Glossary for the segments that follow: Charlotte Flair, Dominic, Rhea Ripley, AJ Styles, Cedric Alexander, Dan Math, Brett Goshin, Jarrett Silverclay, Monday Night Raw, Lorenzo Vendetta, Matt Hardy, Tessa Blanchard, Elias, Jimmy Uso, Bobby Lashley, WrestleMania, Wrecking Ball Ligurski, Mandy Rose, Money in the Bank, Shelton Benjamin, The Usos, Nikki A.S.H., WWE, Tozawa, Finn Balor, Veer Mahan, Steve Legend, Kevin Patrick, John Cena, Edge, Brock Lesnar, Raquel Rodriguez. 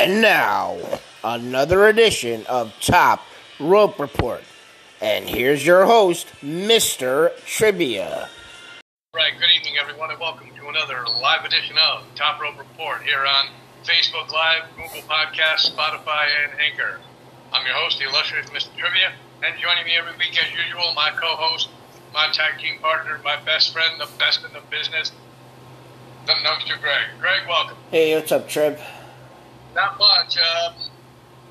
And now, another edition of Top Rope Report. And here's your host, Mr. Trivia. All right, good evening, everyone, and welcome to another live edition of Top Rope Report here on Facebook Live, Google Podcasts, Spotify, and Anchor. I'm your host, the illustrious Mr. Trivia, and joining me every week, as usual, my co-host, my tag team partner, my best friend, the best in the business, the Numpster Greg. Greg, welcome. Hey, what's up, Trip? Not much.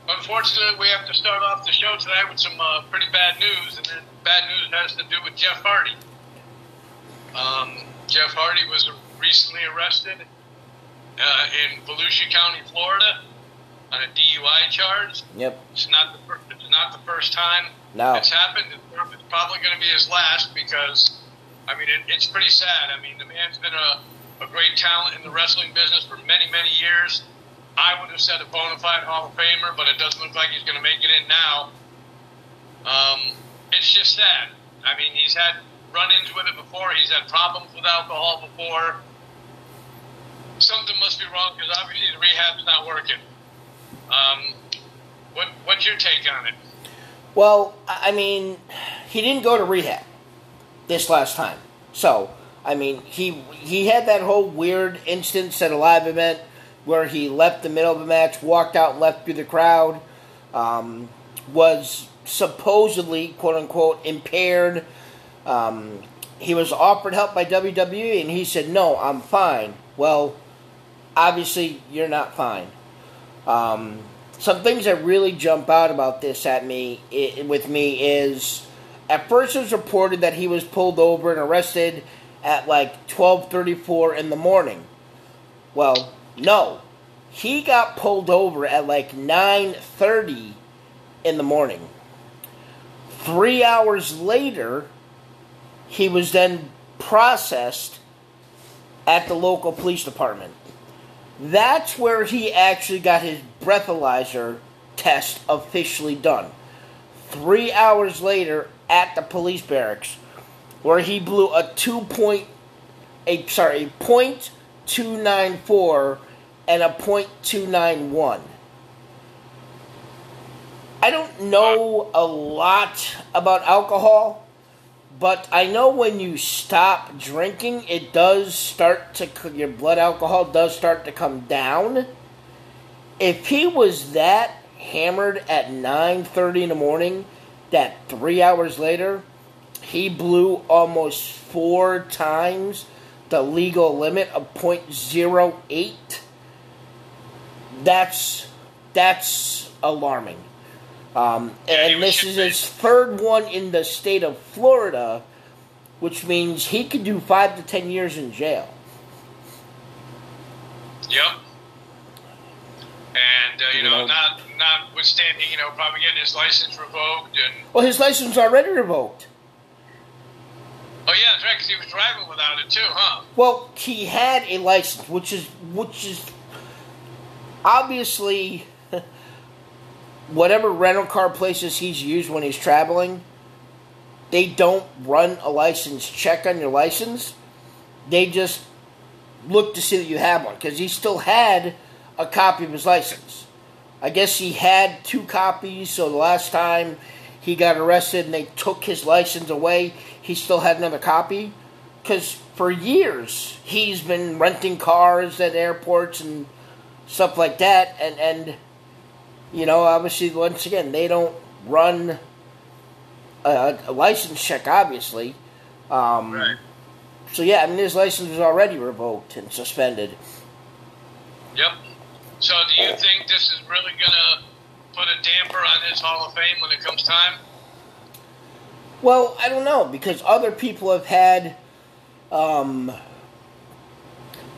Unfortunately, we have to start off the show today with some pretty bad news, and then bad news has to do with Jeff Hardy. Jeff Hardy was recently arrested in Volusia County, Florida, on a DUI charge. Yep. It's not the first time it's happened. It's probably going to be his last because, I mean, it's pretty sad. I mean, the man's been a great talent in the wrestling business for many, many years. I would have said a bona fide Hall of Famer, but it doesn't look like he's going to make it in now. It's just sad. I mean, he's had run-ins with it before. He's had problems with alcohol before. Something must be wrong because obviously the rehab's not working. What's your take on it? Well, I mean, he didn't go to rehab this last time. So, I mean, he had that whole weird instance at a live event where he left the middle of a match, walked out and left through the crowd, was supposedly, quote-unquote, impaired. He was offered help by WWE, and he said, no, I'm fine. Well, obviously, you're not fine. Some things that really jump out about this is, at first it was reported that he was pulled over and arrested at like 12:34 in the morning. Well, no, he got pulled over at like 9:30 in the morning. 3 hours later, he was then processed at the local police department. That's where he actually got his breathalyzer test officially done. 3 hours later at the police barracks, where he blew a 0.294 and a .291. I don't know a lot about alcohol, but I know when you stop drinking, it does start to, your blood alcohol does start to come down. If he was that hammered at 9:30 in the morning, that 3 hours later, he blew almost four times the legal limit of .08. That's alarming. And this is his third one in the state of Florida, which means he could do 5 to 10 years in jail. Yep. And, notwithstanding, probably getting his license revoked. Well, his license was already revoked. Oh, yeah, that's right, because he was driving without it, too, huh? Well, he had a license, which is obviously whatever rental car places he's used when he's traveling, they don't run a license check on your license. They just look to see that you have one, because he still had a copy of his license. I guess he had two copies, so the last time he got arrested and they took his license away, he still had another copy. Because for years, he's been renting cars at airports and stuff like that. And obviously, once again, they don't run a license check, obviously. Right. So, yeah, I mean, his license was already revoked and suspended. Yep. So do you think this is really going to put a damper on his Hall of Fame when it comes time? Well, I don't know, because other people have had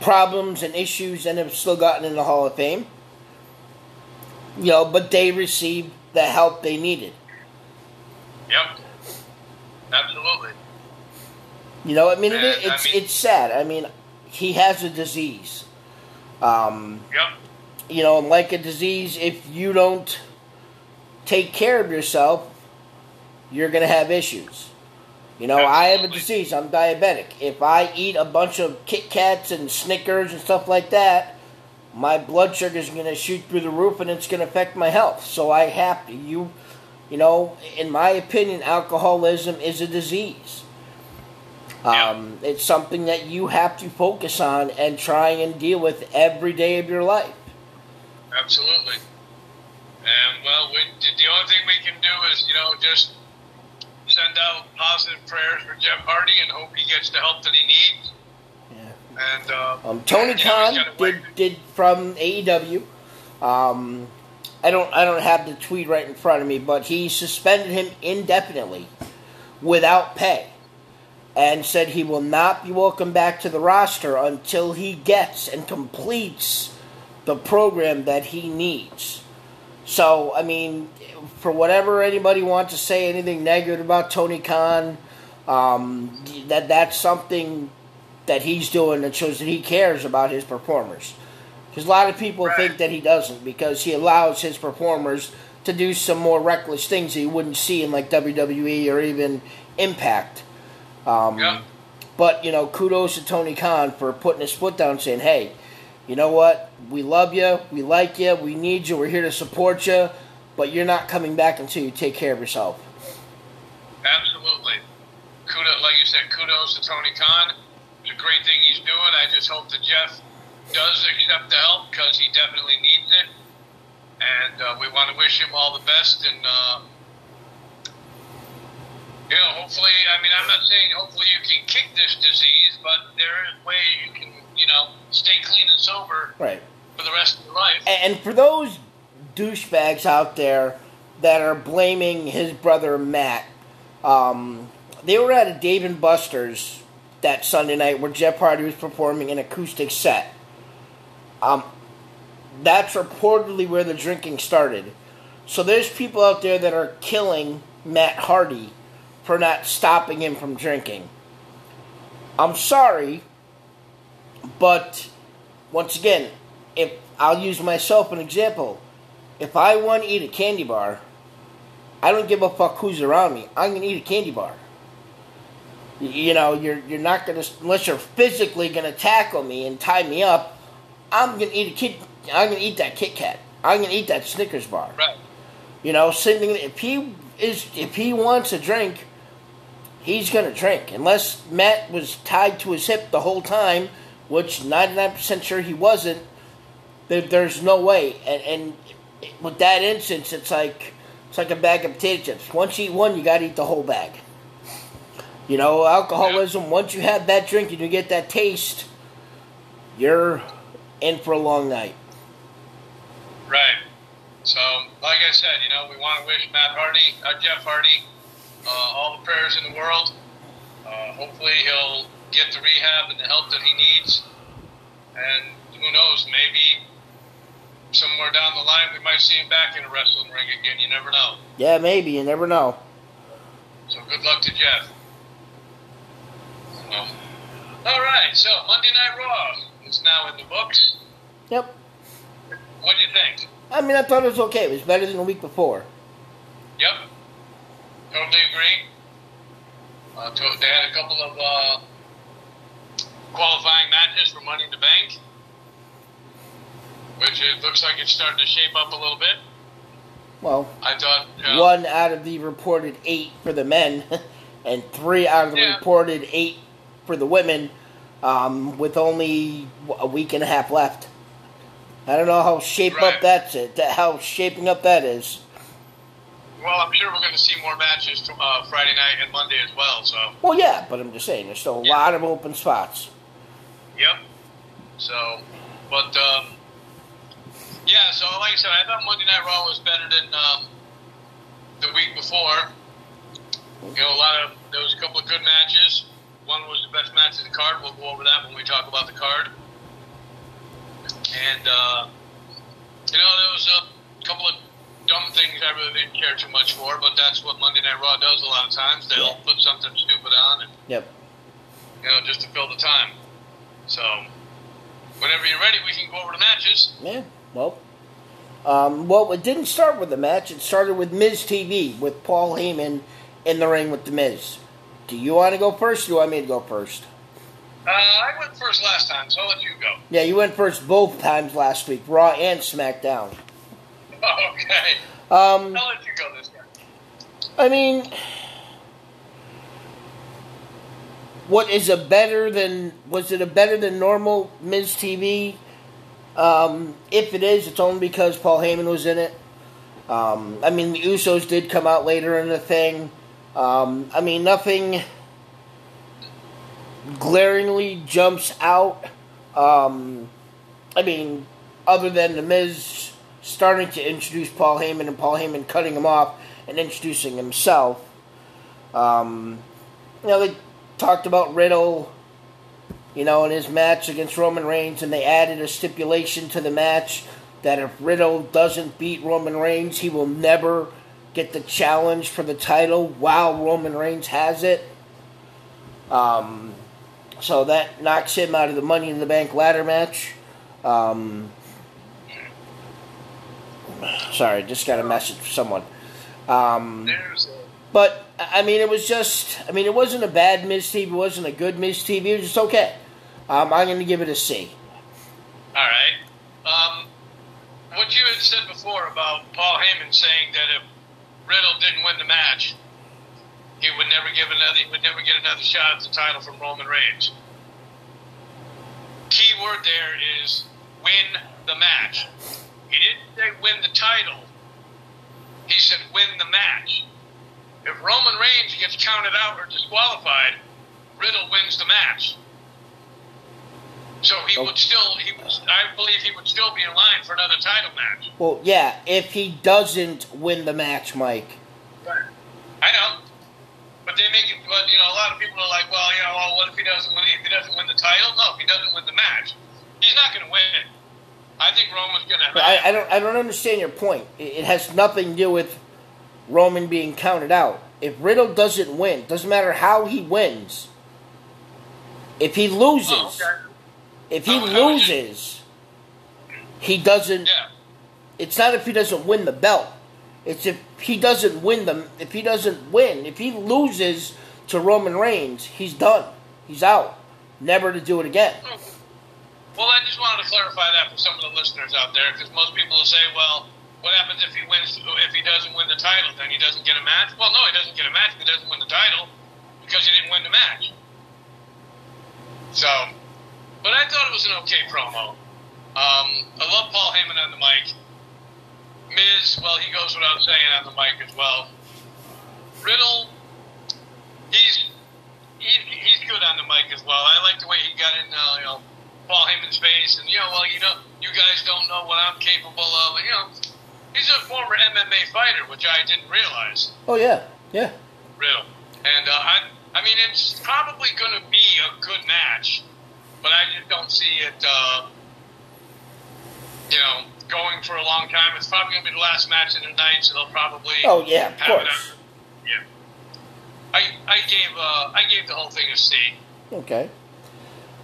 problems and issues and have still gotten in the Hall of Fame. But they received the help they needed. Yep. Absolutely. It's sad. I mean, he has a disease. Yep. Like a disease, if you don't take care of yourself, you're going to have issues. I have a disease. I'm diabetic. If I eat a bunch of Kit Kats and Snickers and stuff like that, my blood sugar is going to shoot through the roof, and it's going to affect my health. So I have to, you know, in my opinion, alcoholism is a disease. It's something that you have to focus on and try and deal with every day of your life. Absolutely. And, well, the only thing we can do is, you know, just send out positive prayers for Jeff Hardy and hope he gets the help that he needs. Yeah. And Tony Khan did from AEW. I don't have the tweet right in front of me, but he suspended him indefinitely without pay and said he will not be welcome back to the roster until he gets and completes the program that he needs. So, I mean, for whatever anybody wants to say anything negative about Tony Khan, that's something that he's doing that shows that he cares about his performers. Because a lot of people think that he doesn't, because he allows his performers to do some more reckless things that you wouldn't see in, like, WWE or even Impact. But, you know, kudos to Tony Khan for putting his foot down and saying, hey, you know what? We love you. We like you. We need you. We're here to support you. But you're not coming back until you take care of yourself. Absolutely. Kudos, like you said, kudos to Tony Khan. It's a great thing he's doing. I just hope that Jeff does accept the help, because he definitely needs it. And we want to wish him all the best. And, you know, hopefully, I mean, I'm not saying hopefully you can kick this disease, but there is a way you can, you know, stay clean and sober for the rest of your life. And for those douchebags out there that are blaming his brother Matt, they were at a Dave & Buster's that Sunday night where Jeff Hardy was performing an acoustic set. That's reportedly where the drinking started. So there's people out there that are killing Matt Hardy for not stopping him from drinking. I'm sorry, but once again, if I'll use myself an example, if I want to eat a candy bar, I don't give a fuck who's around me. I'm gonna eat a candy bar. You know, you're not gonna, unless you're physically gonna tackle me and tie me up. I'm gonna eat that Kit Kat. I'm gonna eat that Snickers bar. Right. You know, same thing. If he wants a drink, he's going to drink. Unless Matt was tied to his hip the whole time, which 99% sure he wasn't, there's no way. And with that instance, it's like a bag of potato chips. Once you eat one, you got to eat the whole bag. You know, alcoholism, once you have that drink and you get that taste, you're in for a long night. Right. So, like I said, you know, we want to wish Jeff Hardy, all the prayers in the world. Hopefully he'll get the rehab and the help that he needs. And who knows, maybe somewhere down the line we might see him back in a wrestling ring again. You never know. Yeah, maybe. You never know. So, good luck to Jeff. So, all right. So, Monday Night Raw is now in the books. Yep. What do you think? I mean, I thought it was okay. It was better than the week before. Yep. Totally agree. They had a couple of qualifying matches for Money in the Bank, which it looks like it's starting to shape up a little bit. Well, I thought, one out of the reported 8 for the men and 3 out of the reported 8 for the women, with only a week and a half left. I don't know how shaping up that is. Well, I'm sure we're going to see more matches Friday night and Monday as well. So. Well, yeah, but I'm just saying, there's still a lot of open spots. Yep. So, but so like I said, I thought Monday Night Raw was better than the week before. You know, there was a couple of good matches. One was the best match of the card. We'll go over that when we talk about the card. And, you know, there was a couple of dumb things I really didn't care too much for, but that's what Monday Night Raw does a lot of times. They'll put something stupid on, and, you know, just to fill the time. So, whenever you're ready, we can go over the matches. Yeah, well, it didn't start with a match. It started with Miz TV, with Paul Heyman in the ring with The Miz. Do you want to go first, or do I want me to go first? I went first last time, so I'll let you go. Yeah, you went first both times last week, Raw and SmackDown. Okay. I'll let you go this time. I mean, was it a better than normal Miz TV? If it is, it's only because Paul Heyman was in it. I mean, the Usos did come out later in the thing. I mean, nothing glaringly jumps out. I mean, other than the Miz starting to introduce Paul Heyman and Paul Heyman cutting him off and introducing himself. You know, they talked about Riddle, you know, in his match against Roman Reigns, and they added a stipulation to the match that if Riddle doesn't beat Roman Reigns, he will never get the challenge for the title while Roman Reigns has it. So that knocks him out of the Money in the Bank ladder match. Sorry, just got a message from someone. But, I mean, it was just, I mean, it wasn't a bad Miz TV, it wasn't a good Miz TV, it was just okay. I'm going to give it a C. All right. What you had said before about Paul Heyman saying that if Riddle didn't win the match, he would never get another shot at the title from Roman Reigns. Key word there is win the match. He didn't say win the title. He said win the match. If Roman Reigns gets counted out or disqualified, Riddle wins the match. So I believe he would still be in line for another title match. Well, yeah, if he doesn't win the match, Mike. Right. I know. But they make it, but, you know, a lot of people are like, well, you know, well, what if he doesn't win? If he doesn't win the title, no, if he doesn't win the match, he's not going to win it. I think Roman's going to. I don't understand your point. It has nothing to do with Roman being counted out. If Riddle doesn't win, doesn't matter how he wins. If he loses, he doesn't. Yeah. It's not if he doesn't win the belt. It's if he doesn't win them. If he doesn't win, if he loses to Roman Reigns, he's done. He's out. Never to do it again. Well, I just wanted to clarify that for some of the listeners out there, because most people will say, "Well, what happens if he wins? If he doesn't win the title, then he doesn't get a match." Well, no, he doesn't get a match. He doesn't win the title because he didn't win the match. So, but I thought it was an okay promo. I love Paul Heyman on the mic. Miz, well, he goes without saying on the mic as well. Riddle, he's good on the mic as well. I like the way he got in, you know, Paul Heyman's face, and, you know, well, you know, you guys don't know what I'm capable of. You know, he's a former MMA fighter, which I didn't realize. Oh, yeah, yeah. Riddle. And, I mean, it's probably going to be a good match, but I just don't see it, you know, going for a long time. It's probably going to be the last match of the night, so they'll probably. Oh yeah, of course. Yeah, I gave the whole thing a C. Okay.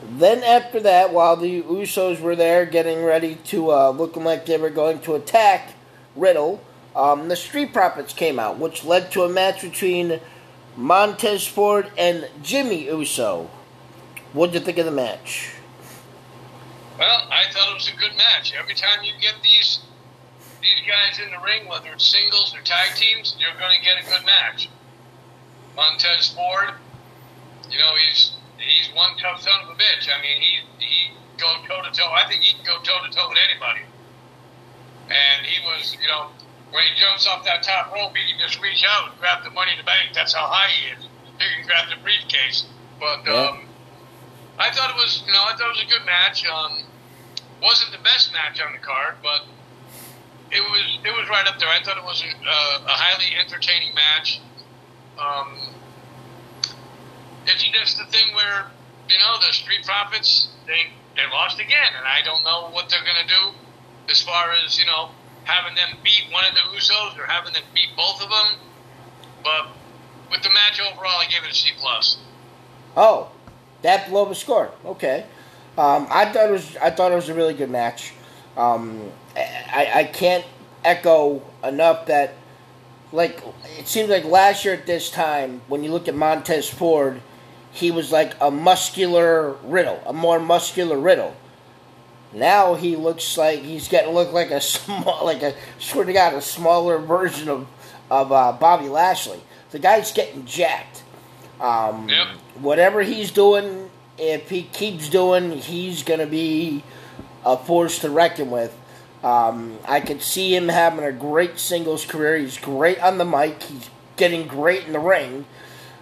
Then after that, while the Usos were there getting ready to looking like they were going to attack Riddle, the Street Profits came out, which led to a match between Montez Ford and Jimmy Uso. What did you think of the match? Well, I thought it was a good match. Every time you get these guys in the ring, whether it's singles or tag teams, you're going to get a good match. Montez Ford, you know, he's one tough son of a bitch. I mean, he go toe-to-toe. I think he can go toe-to-toe with anybody. And he was, you know, when he jumps off that top rope, he can just reach out and grab the Money in the Bank. That's how high he is. He can grab the briefcase. But, I thought it was, you know, I thought it was a good match. Wasn't the best match on the card, but it was right up there. I thought it was a highly entertaining match. It's just the thing where, you know, the Street Profits, they lost again, and I don't know what they're going to do as far as, you know, having them beat one of the Usos or having them beat both of them. But with the match overall, I gave it a C+. Oh. That blow of a score, okay. I thought it was a really good match. I can't echo enough that, like, it seems like last year at this time, when you look at Montez Ford, he was like a muscular Riddle, a more muscular Riddle. Now he looks like he's getting to look like a small, like a, swear to God, a smaller version of Bobby Lashley. The guy's getting jacked. Yep. Whatever he's doing, if he keeps doing, he's going to be a force to reckon with. I could see him having a great singles career. He's great on the mic. He's getting great in the ring.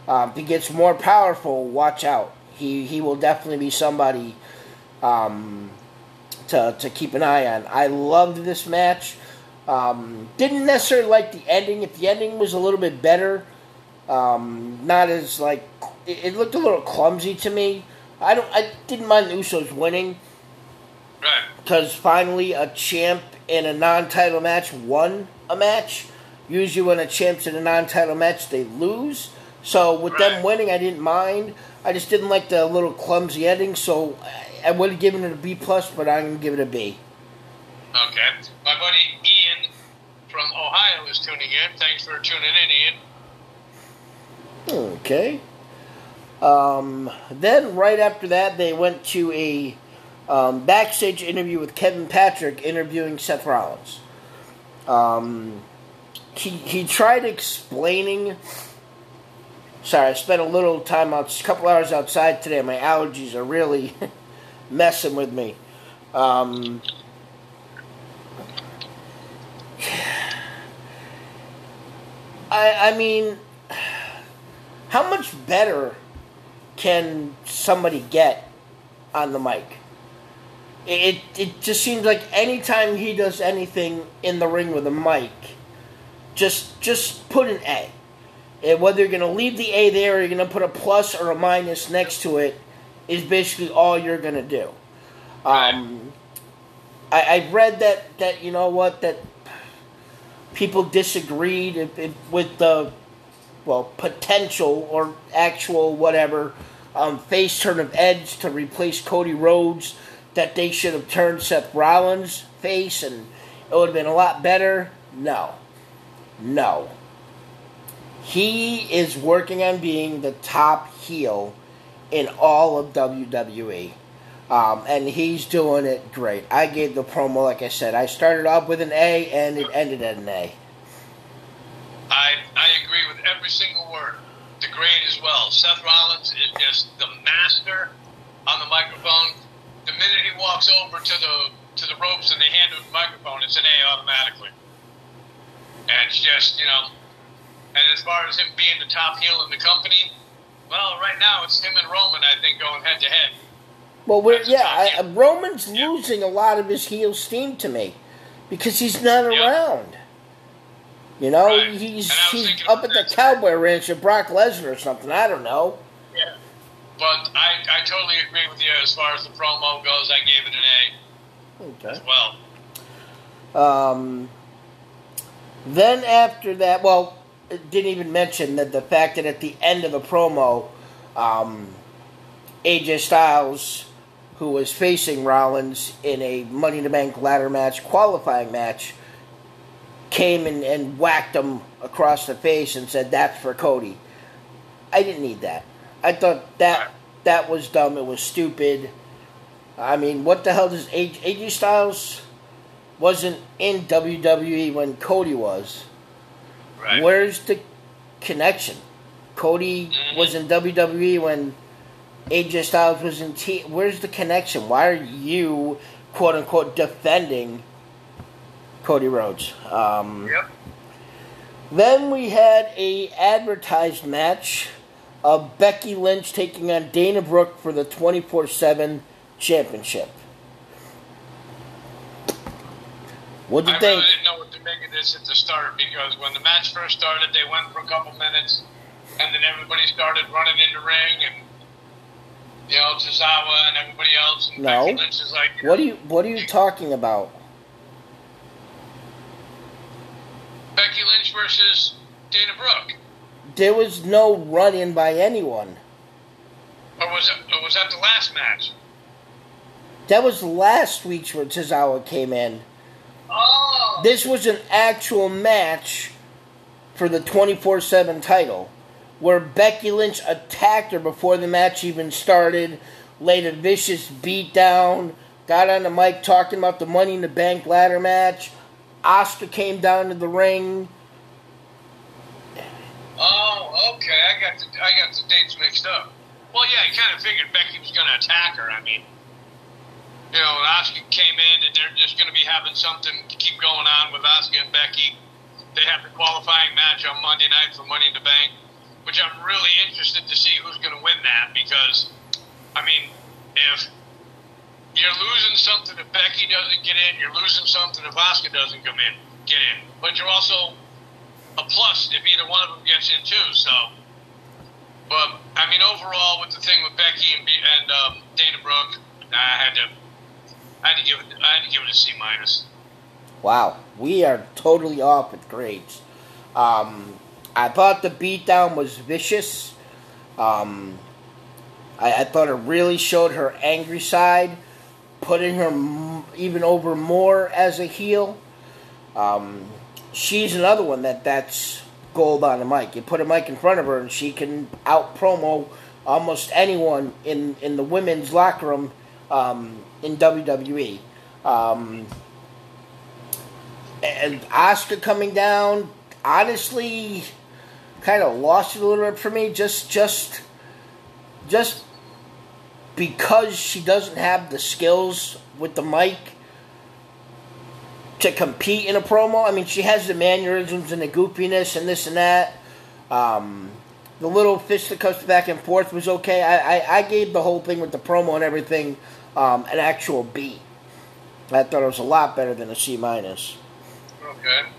If he gets more powerful, watch out. He will definitely be somebody to keep an eye on. I loved this match. Didn't necessarily like the ending. If the ending was a little bit better, not as like it looked a little clumsy to me. I didn't mind the Usos winning. Because finally a champ in a non-title match won a match. Usually when a champ's in a non-title match, they lose. So with them winning, I didn't mind. I just didn't like the little clumsy ending, so I would have given it a B+, but I'm going to give it a B. Okay. My buddy Ian from Ohio is tuning in. Thanks for tuning in, Ian. Okay. Then right after that, they went to a... backstage interview with Kevin Patrick interviewing Seth Rollins. He tried explaining. Sorry, I spent a little time out, a couple hours outside today. My allergies are really messing with me. I mean, how much better can somebody get on the mic? It just seems like anytime he does anything in the ring with a mic, just put an A. And whether you're going to leave the A there or you're going to put a plus or a minus next to it is basically all you're going to do. I read that you know what, that people disagreed with the, well, potential or actual whatever face turn of Edge to replace Cody Rhodes, that they should have turned Seth Rollins face and it would have been a lot better. No. He is working on being the top heel in all of WWE. And he's doing it great. I gave the promo, like I said. I started off with an A and it ended at an A. I agree with every single word. The grade as well. Seth Rollins is just the master on the microphone. The minute he walks over to the ropes and they hand him the microphone, it's an A automatically. And it's just, you know, and as far as him being the top heel in the company, well, right now it's him and Roman, I think, going head to head. Well, Roman's losing a lot of his heel steam to me because he's not around. You know, he's up at the Cowboy Ranch at Brock Lesnar or something. I don't know. Yeah. But I totally agree with you as far as the promo goes. I gave it an A as well. Then after that, well, it didn't even mention that the fact that at the end of the promo, AJ Styles, who was facing Rollins in a Money in the Bank ladder match, qualifying match, came and whacked him across the face and said, "That's for Cody." I didn't need that. I thought that was dumb. It was stupid. I mean, what the hell does AJ Styles wasn't in WWE when Cody was. Right. Where's the connection? Cody was in WWE when AJ Styles was in Where's the connection? Why are you, quote unquote, defending Cody Rhodes? Yep. Then we had a advertised match of Becky Lynch taking on Dana Brooke for the 24/7 championship. What do you think? I really didn't know what to make of this at the start because when the match first started, they went for a couple minutes, and then everybody started running in the ring, and you know, Tozawa and everybody else. And no, Becky Lynch is like, what are you talking about? Becky Lynch versus Dana Brooke. There was no run-in by anyone. Or was that the last match? That was last week's where Tozawa came in. Oh! This was an actual match for the 24/7 title. where Becky Lynch attacked her before the match even started, laid a vicious beatdown, got on the mic talking about the Money in the Bank ladder match. Asuka came down to the ring. Oh, okay. I got the dates mixed up. Well, yeah, I kind of figured Becky was going to attack her. I mean, you know, Asuka came in, and they're just going to be having something to keep going on with Asuka and Becky. They have the qualifying match on Monday night for Money in the Bank, which I'm really interested to see who's going to win that, because, I mean, if you're losing something if Becky doesn't get in, you're losing something if Asuka doesn't get in. But you're also a plus if either one of them gets in too. So, but I mean, overall, with the thing with Becky and Dana Brooke, I had to give it a C-. Wow, we are totally off with grades. I thought the beatdown was vicious. I thought it really showed her angry side, putting her even over more as a heel. She's another one that's gold on a mic. You put a mic in front of her, and she can out-promo almost anyone in the women's locker room in WWE. And Asuka coming down, honestly, kind of lost it a little bit for me. Just because she doesn't have the skills with the mic to compete in a promo. I mean, she has the mannerisms and the goofiness and this and that. The little fisticuffs back and forth was okay. I gave the whole thing with the promo and everything an actual B. I thought it was a lot better than a C-. Okay.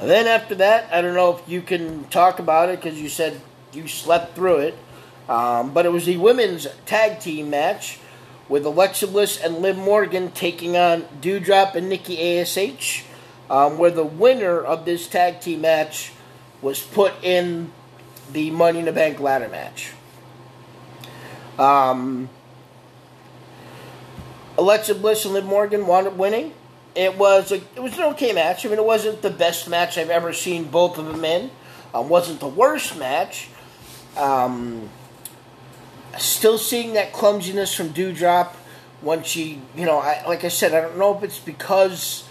And then after that, I don't know if you can talk about it because you said you slept through it. But it was the women's tag team match with Alexa Bliss and Liv Morgan taking on Doudrop and Nikki A.S.H., where the winner of this tag team match was put in the Money in the Bank ladder match. Alexa Bliss and Liv Morgan wound up winning. It was an okay match. I mean, it wasn't the best match I've ever seen both of them in. Wasn't the worst match. Still seeing that clumsiness from Doudrop when she, you know, I don't know if it's because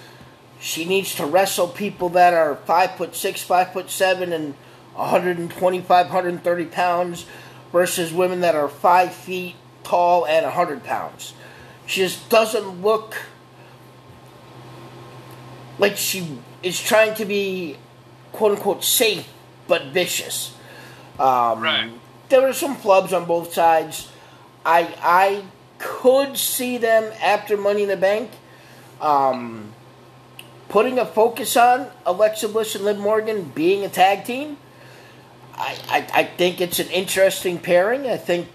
she needs to wrestle people that are 5'6", 5'7", and 125, 130 pounds versus women that are 5 feet tall and 100 pounds. She just doesn't look like she is trying to be, quote-unquote, safe but vicious. Right. There were some flubs on both sides. I could see them after Money in the Bank putting a focus on Alexa Bliss and Liv Morgan being a tag team. I think it's an interesting pairing. I think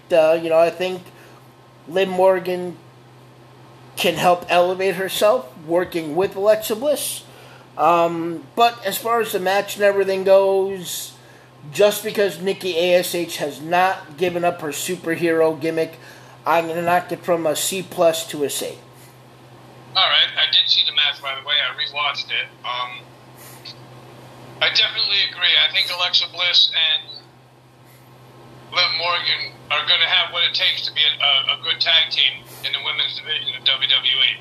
Liv Morgan can help elevate herself working with Alexa Bliss. But as far as the match and everything goes, just because Nikki A.S.H. has not given up her superhero gimmick, I'm going to knock it from a C+ to a C. All right. I did see the match, by the way. I rewatched it. I definitely agree. I think Alexa Bliss and Liv Morgan are going to have what it takes to be a good tag team in the women's division of WWE.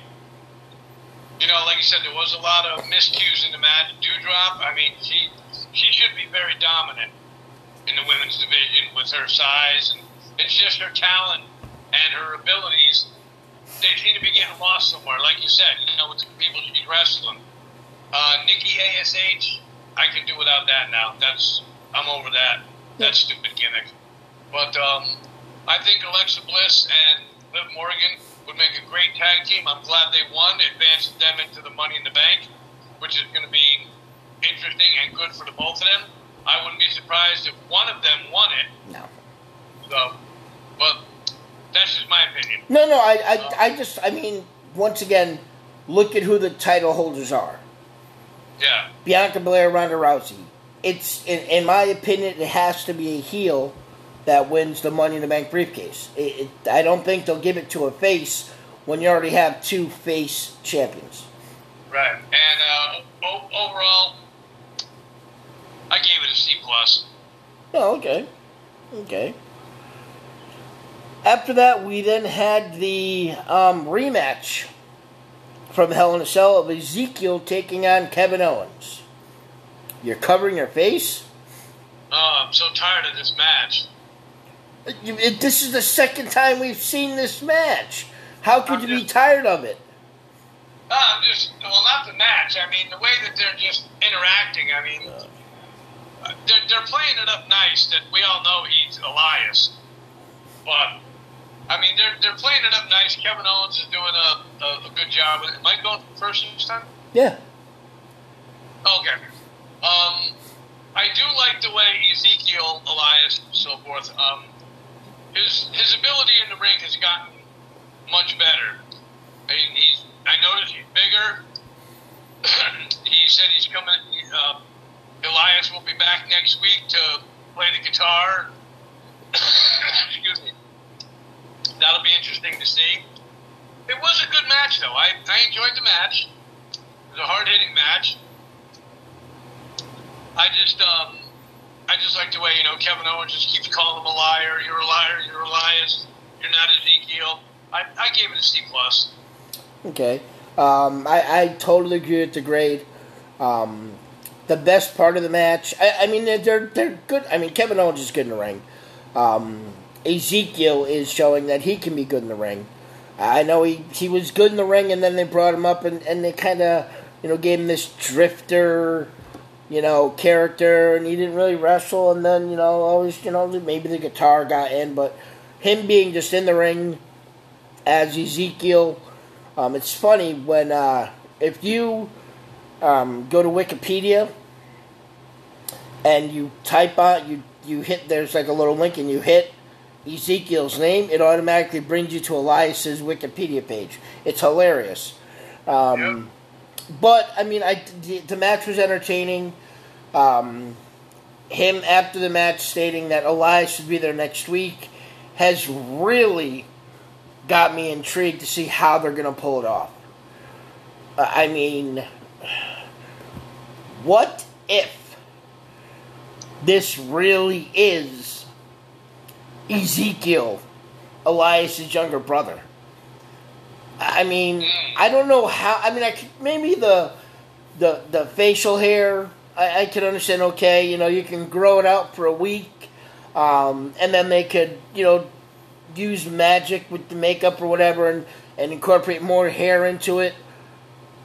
You know, like you said, there was a lot of miscues in the match. Doudrop, I mean, she should be very dominant in the women's division with her size, and it's just her talent and her abilities. They seem to be getting lost somewhere, like you said, you know, with the people she's wrestling. Nikki A.S.H., I can do without that now. I'm over that. That's stupid gimmick. But I think Alexa Bliss and Liv Morgan would make a great tag team. I'm glad they won, advanced them into the Money in the Bank, which is going to be interesting and good for the both of them. I wouldn't be surprised if one of them won it. No. So, well, that's just my opinion. No, I mean, once again, look at who the title holders are. Yeah. Bianca Belair, Ronda Rousey. It's, in my opinion, it has to be a heel that wins the Money in the Bank briefcase. I don't think they'll give it to a face when you already have two face champions. Right. And overall, I gave it a C+. Oh, okay. Okay. After that, we then had the rematch from Hell in a Cell of Ezekiel taking on Kevin Owens. You're covering your face? Oh, I'm so tired of this match. This is the second time we've seen this match. How could you be tired of it? I'm just, well, not the match. I mean, the way that they're just interacting, I mean, they're playing it up nice that we all know he's Elias. But, I mean, they're playing it up nice. Kevin Owens is doing a good job with it. Am I going first this time? Yeah. Okay. I do like the way Ezekiel, Elias, and so forth, his ability in the ring has gotten much better. I mean, I noticed he's bigger. He said he's coming. Elias will be back next week to play the guitar. Excuse me. That'll be interesting to see. It was a good match, though. I enjoyed the match. It was a hard-hitting match. I just like the way, you know, Kevin Owens just keeps calling him a liar. You're a liar. You're Elias. You're not Ezekiel. I gave it a C+. Okay. I totally agree with the grade. The best part of the match, I mean, they're good. I mean, Kevin Owens is good in the ring. Ezekiel is showing that he can be good in the ring. I know he was good in the ring, and then they brought him up, and they kind of, you know, gave him this drifter, you know, character, and he didn't really wrestle, and then, you know, always, you know, maybe the guitar got in, but him being just in the ring as Ezekiel, it's funny when, if you go to Wikipedia and you type out, you hit, there's like a little link, and you hit Ezekiel's name, it automatically brings you to Elias's Wikipedia page. It's hilarious. But, I mean, the match was entertaining. Him, after the match, stating that Elias should be there next week has really got me intrigued to see how they're going to pull it off. I mean, what if this really is Ezekiel, Elias's younger brother? I mean, I don't know how. I mean, maybe the facial hair, I could understand. Okay, you know, you can grow it out for a week, and then they could, you know, use magic with the makeup or whatever, and incorporate more hair into it.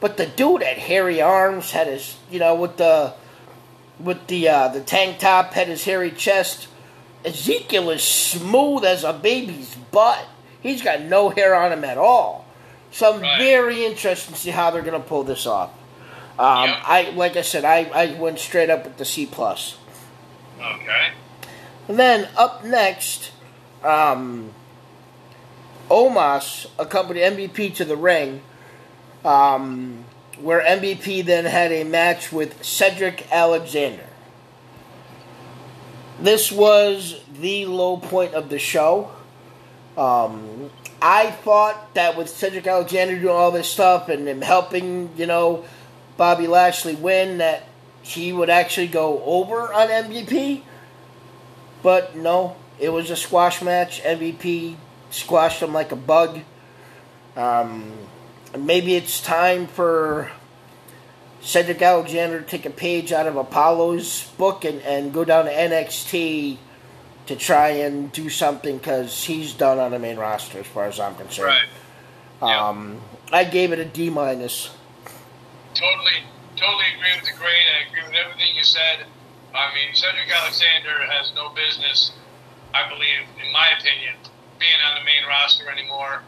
But the dude had hairy arms, had his, you know, with the tank top, had his hairy chest. Ezekiel is smooth as a baby's butt. He's got no hair on him at all. So I'm very interested to see how they're going to pull this off. I went straight up with the C+. Okay. And then up next, Omos accompanied MVP to the ring, where MVP then had a match with Cedric Alexander. This was the low point of the show. I thought that with Cedric Alexander doing all this stuff and him helping, you know, Bobby Lashley win, that he would actually go over on MVP. But no, it was a squash match. MVP squashed him like a bug. Maybe it's time for Cedric Alexander to take a page out of Apollo's book and go down to NXT to try and do something, because he's done on the main roster as far as I'm concerned. Right. I gave it a D-. Totally agree with the grade. I agree with everything you said. I mean, Cedric Alexander has no business, I believe, in my opinion, being on the main roster anymore.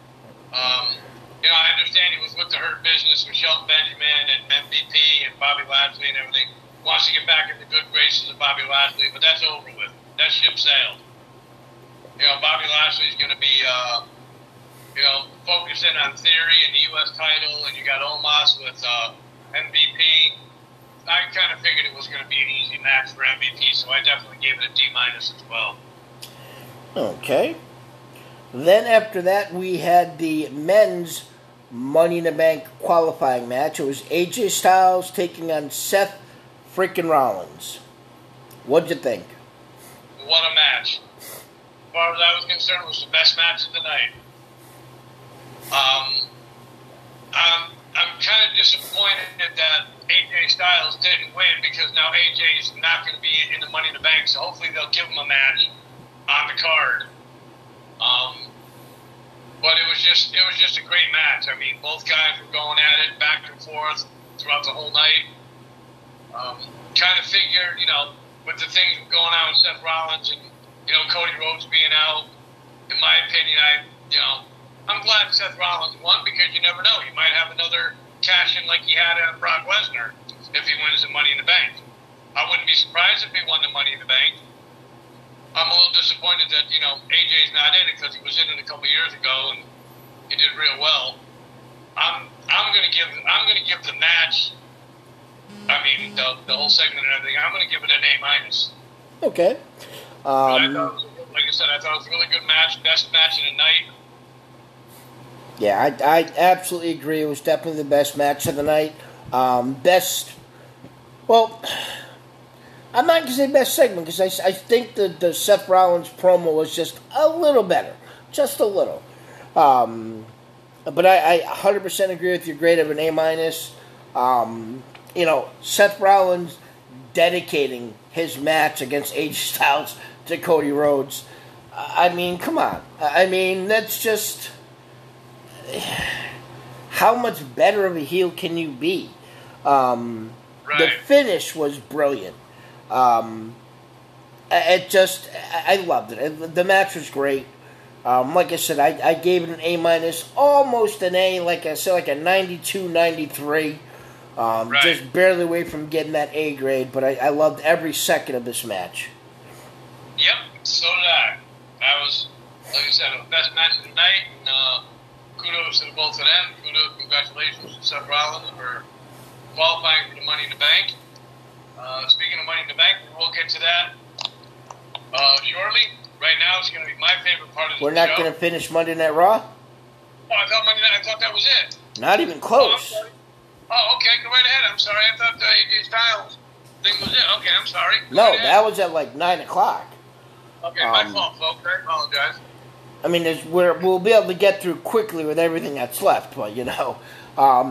You know, I understand he was with the Hurt Business with Shelton Benjamin and MVP and Bobby Lashley and everything. Wants to get back in the good graces of Bobby Lashley, but that's over with. That ship sailed. You know, Bobby Lashley's going to be, you know, focusing on Theory and the U.S. title, and you got Omos with MVP. I kind of figured it was going to be an easy match for MVP, so I definitely gave it a D- as well. Okay. Then after that, we had the men's Money in the Bank qualifying match. It was AJ Styles taking on Seth freaking Rollins. What'd you think? what a match. As far as I was concerned, it was the best match of the night. I'm kind of disappointed that AJ Styles didn't win, because now AJ's not going to be in the Money in the Bank, so hopefully they'll give him a match on the card. But it was just a great match. I mean, both guys were going at it back and forth throughout the whole night. Kind of figured, you know, with the things going on with Seth Rollins and, you know, Cody Rhodes being out, in my opinion, I'm glad Seth Rollins won, because you never know. He might have another cash-in like he had on Brock Lesnar if he wins the Money in the Bank. I wouldn't be surprised if he won the Money in the Bank. I'm a little disappointed that, you know, AJ's not in it, because he was in it a couple years ago and he did real well. I'm gonna give the match, I mean, the whole segment and everything, I'm gonna give it an A-. Okay. Like I said, I thought it was a really good match, best match of the night. Yeah, I absolutely agree. It was definitely the best match of the night. Well, I'm not going to say best segment, because I think the Seth Rollins promo was just a little better. Just a little. But I 100% agree with your grade of an A-. You know, Seth Rollins dedicating his match against AJ Styles to Cody Rhodes. I mean, come on. I mean, that's just... how much better of a heel can you be? Right. The finish was brilliant. I loved it. The match was great. Like I said, I gave it an A-, almost an A, like I said, like a 92, 93. Right. Just barely away from getting that A grade, but I loved every second of this match. Yep, so did I. That was, like I said, the best match of the night, and, kudos to both of them. Kudos, congratulations to Seth Rollins for qualifying for the Money in the Bank. Speaking of Money in the Bank, we'll get to that shortly. Right now, it's going to be my favorite part of the show. We're not going to finish Monday Night Raw? Oh, I thought that was it. Not even close. Oh, okay, go right ahead. I'm sorry. I thought the AJ Styles thing was it. Okay, I'm sorry. That was at like 9 o'clock. Okay, my fault, folks. I apologize. I mean, we'll be able to get through quickly with everything that's left, but, you know.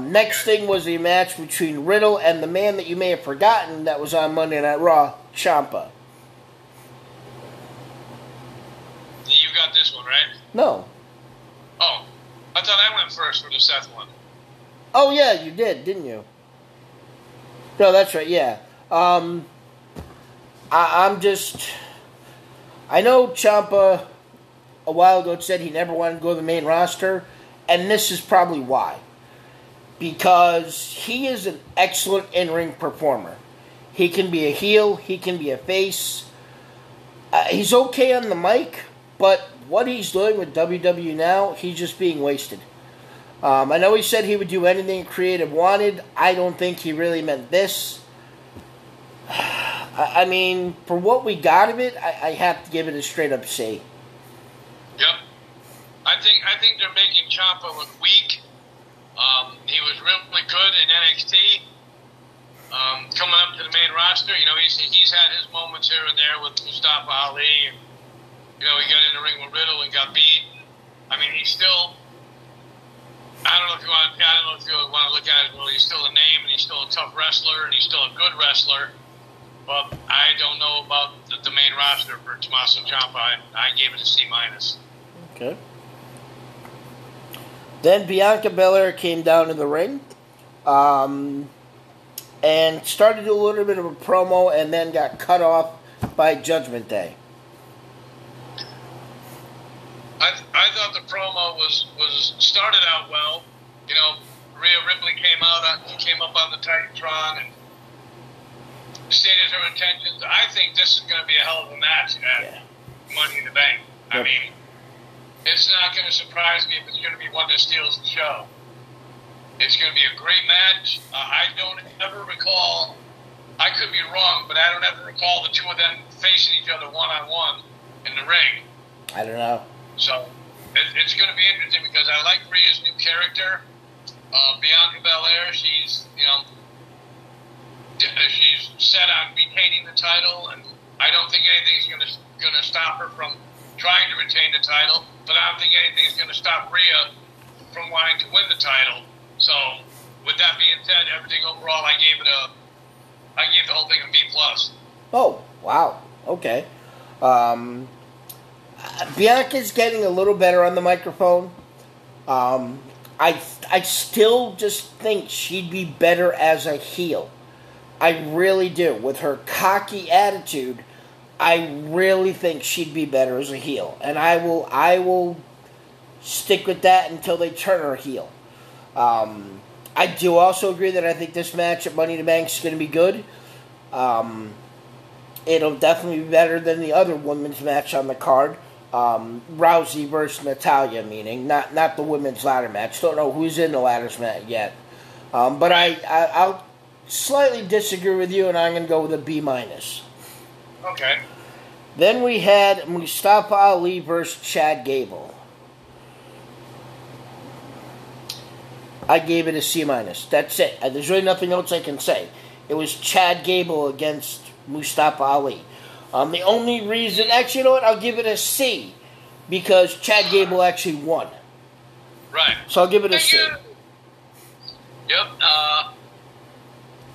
Next thing was the match between Riddle and the man that you may have forgotten that was on Monday Night Raw, Ciampa. You got this one, right? No. Oh, I thought I went first for the Seth one. Oh, yeah, you did, didn't you? No, that's right, yeah. I know Ciampa... a while ago said he never wanted to go to the main roster, and this is probably why. Because he is an excellent in-ring performer. He can be a heel, he can be a face. He's okay on the mic, but what he's doing with WWE now, he's just being wasted. I know he said he would do anything creative wanted. I don't think he really meant this. I mean, for what we got of it, I have to give it a straight-up C. Yep. I think they're making Ciampa look weak. He was really good in NXT. Coming up to the main roster, you know, he's had his moments here and there with Mustafa Ali. And, you know, he got in the ring with Riddle and got beat. I mean, he's still... I don't know if you want to look at it. Well, he's still a name, and he's still a tough wrestler, and he's still a good wrestler. But I don't know about the main roster for Tommaso Ciampa. I gave it a C-. Okay. Then Bianca Belair came down to the ring and started a little bit of a promo and then got cut off by Judgment Day. I thought the promo was started out well. You know, Rhea Ripley came up on the Titantron and stated her intentions. I think this is going to be a hell of a match at Money in the Bank. Yep. I mean, it's not going to surprise me if it's going to be one that steals the show. It's going to be a great match. I don't ever recall, I could be wrong, but I don't ever recall the two of them facing each other one-on-one in the ring. I don't know. So, it's going to be interesting because I like Rhea's new character. Bianca Belair, she's, you know, she's set on retaining the title, and I I don't think anything's going to stop her from trying to retain the title, but I don't think anything's going to stop Rhea from wanting to win the title. So, with that being said, everything overall, I gave the whole thing a B+. Oh, wow. Okay. Bianca's getting a little better on the microphone. I still just think she'd be better as a heel. I really do. With her cocky attitude, I really think she'd be better as a heel. And I will stick with that until they turn her heel. I do also agree that I think this match at Money in the Bank is going to be good. It'll definitely be better than the other women's match on the card. Rousey versus Natalya, meaning. Not the women's ladder match. Don't know who's in the ladders match yet. But I'll slightly disagree with you, and I'm going to go with a B-. Okay. Then we had Mustafa Ali versus Chad Gable. I gave it a C-. That's it. There's really nothing else I can say. It was Chad Gable against Mustafa Ali. The only reason... Actually, you know what? I'll give it a C. Because Chad Gable actually won. Right. So I'll give it a C. Yep.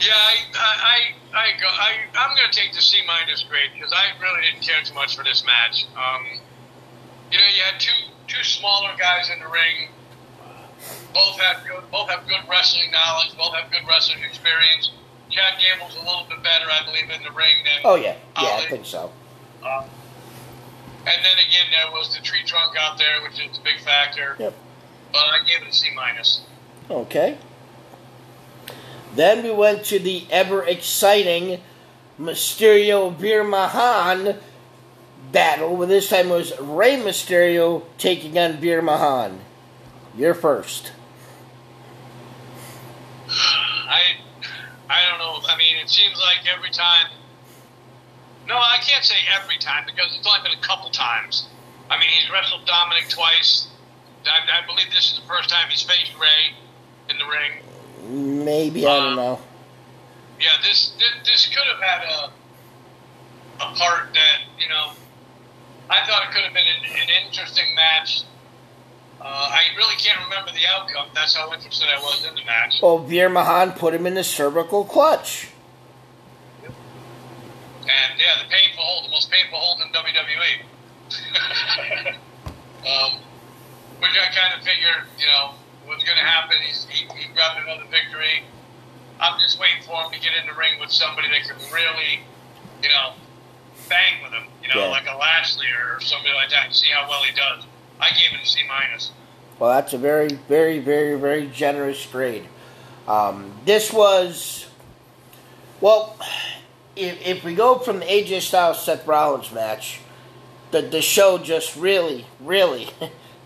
Yeah, I'm going to take the C- grade because I really didn't care too much for this match. You had two smaller guys in the ring. Both have good wrestling knowledge. Both have good wrestling experience. Chad Gable's a little bit better, I believe, in the ring than Ali. I think so. And then again, there was the tree trunk out there, which is a big factor. Yep. But I gave it a C-. Okay. Then we went to the ever-exciting Mysterio Veer Mahan battle, but this time it was Rey Mysterio taking on Veer Mahan. You're first. I don't know. I mean, it seems like every time... No, I can't say every time, because it's only been a couple times. I mean, he's wrestled Dominic twice. I believe this is the first time he's faced Rey in the ring. Maybe, I don't know. Yeah, this could have had a part that, I thought it could have been an interesting match. I really can't remember the outcome. That's how interested I was in the match. Well, Veer Mahan put him in the cervical clutch. Yep. And, yeah, the painful hold, the most painful hold in WWE. Which I kind of figured, what's going to happen. He grabbed another victory. I'm just waiting for him to get in the ring with somebody that can really, bang with him, like a Lashley or somebody like that, and see how well he does. I gave it a C-. Well, that's a very, very, very, very generous grade. This was, well, if we go from the AJ Styles-Seth Rollins match, the show just really, really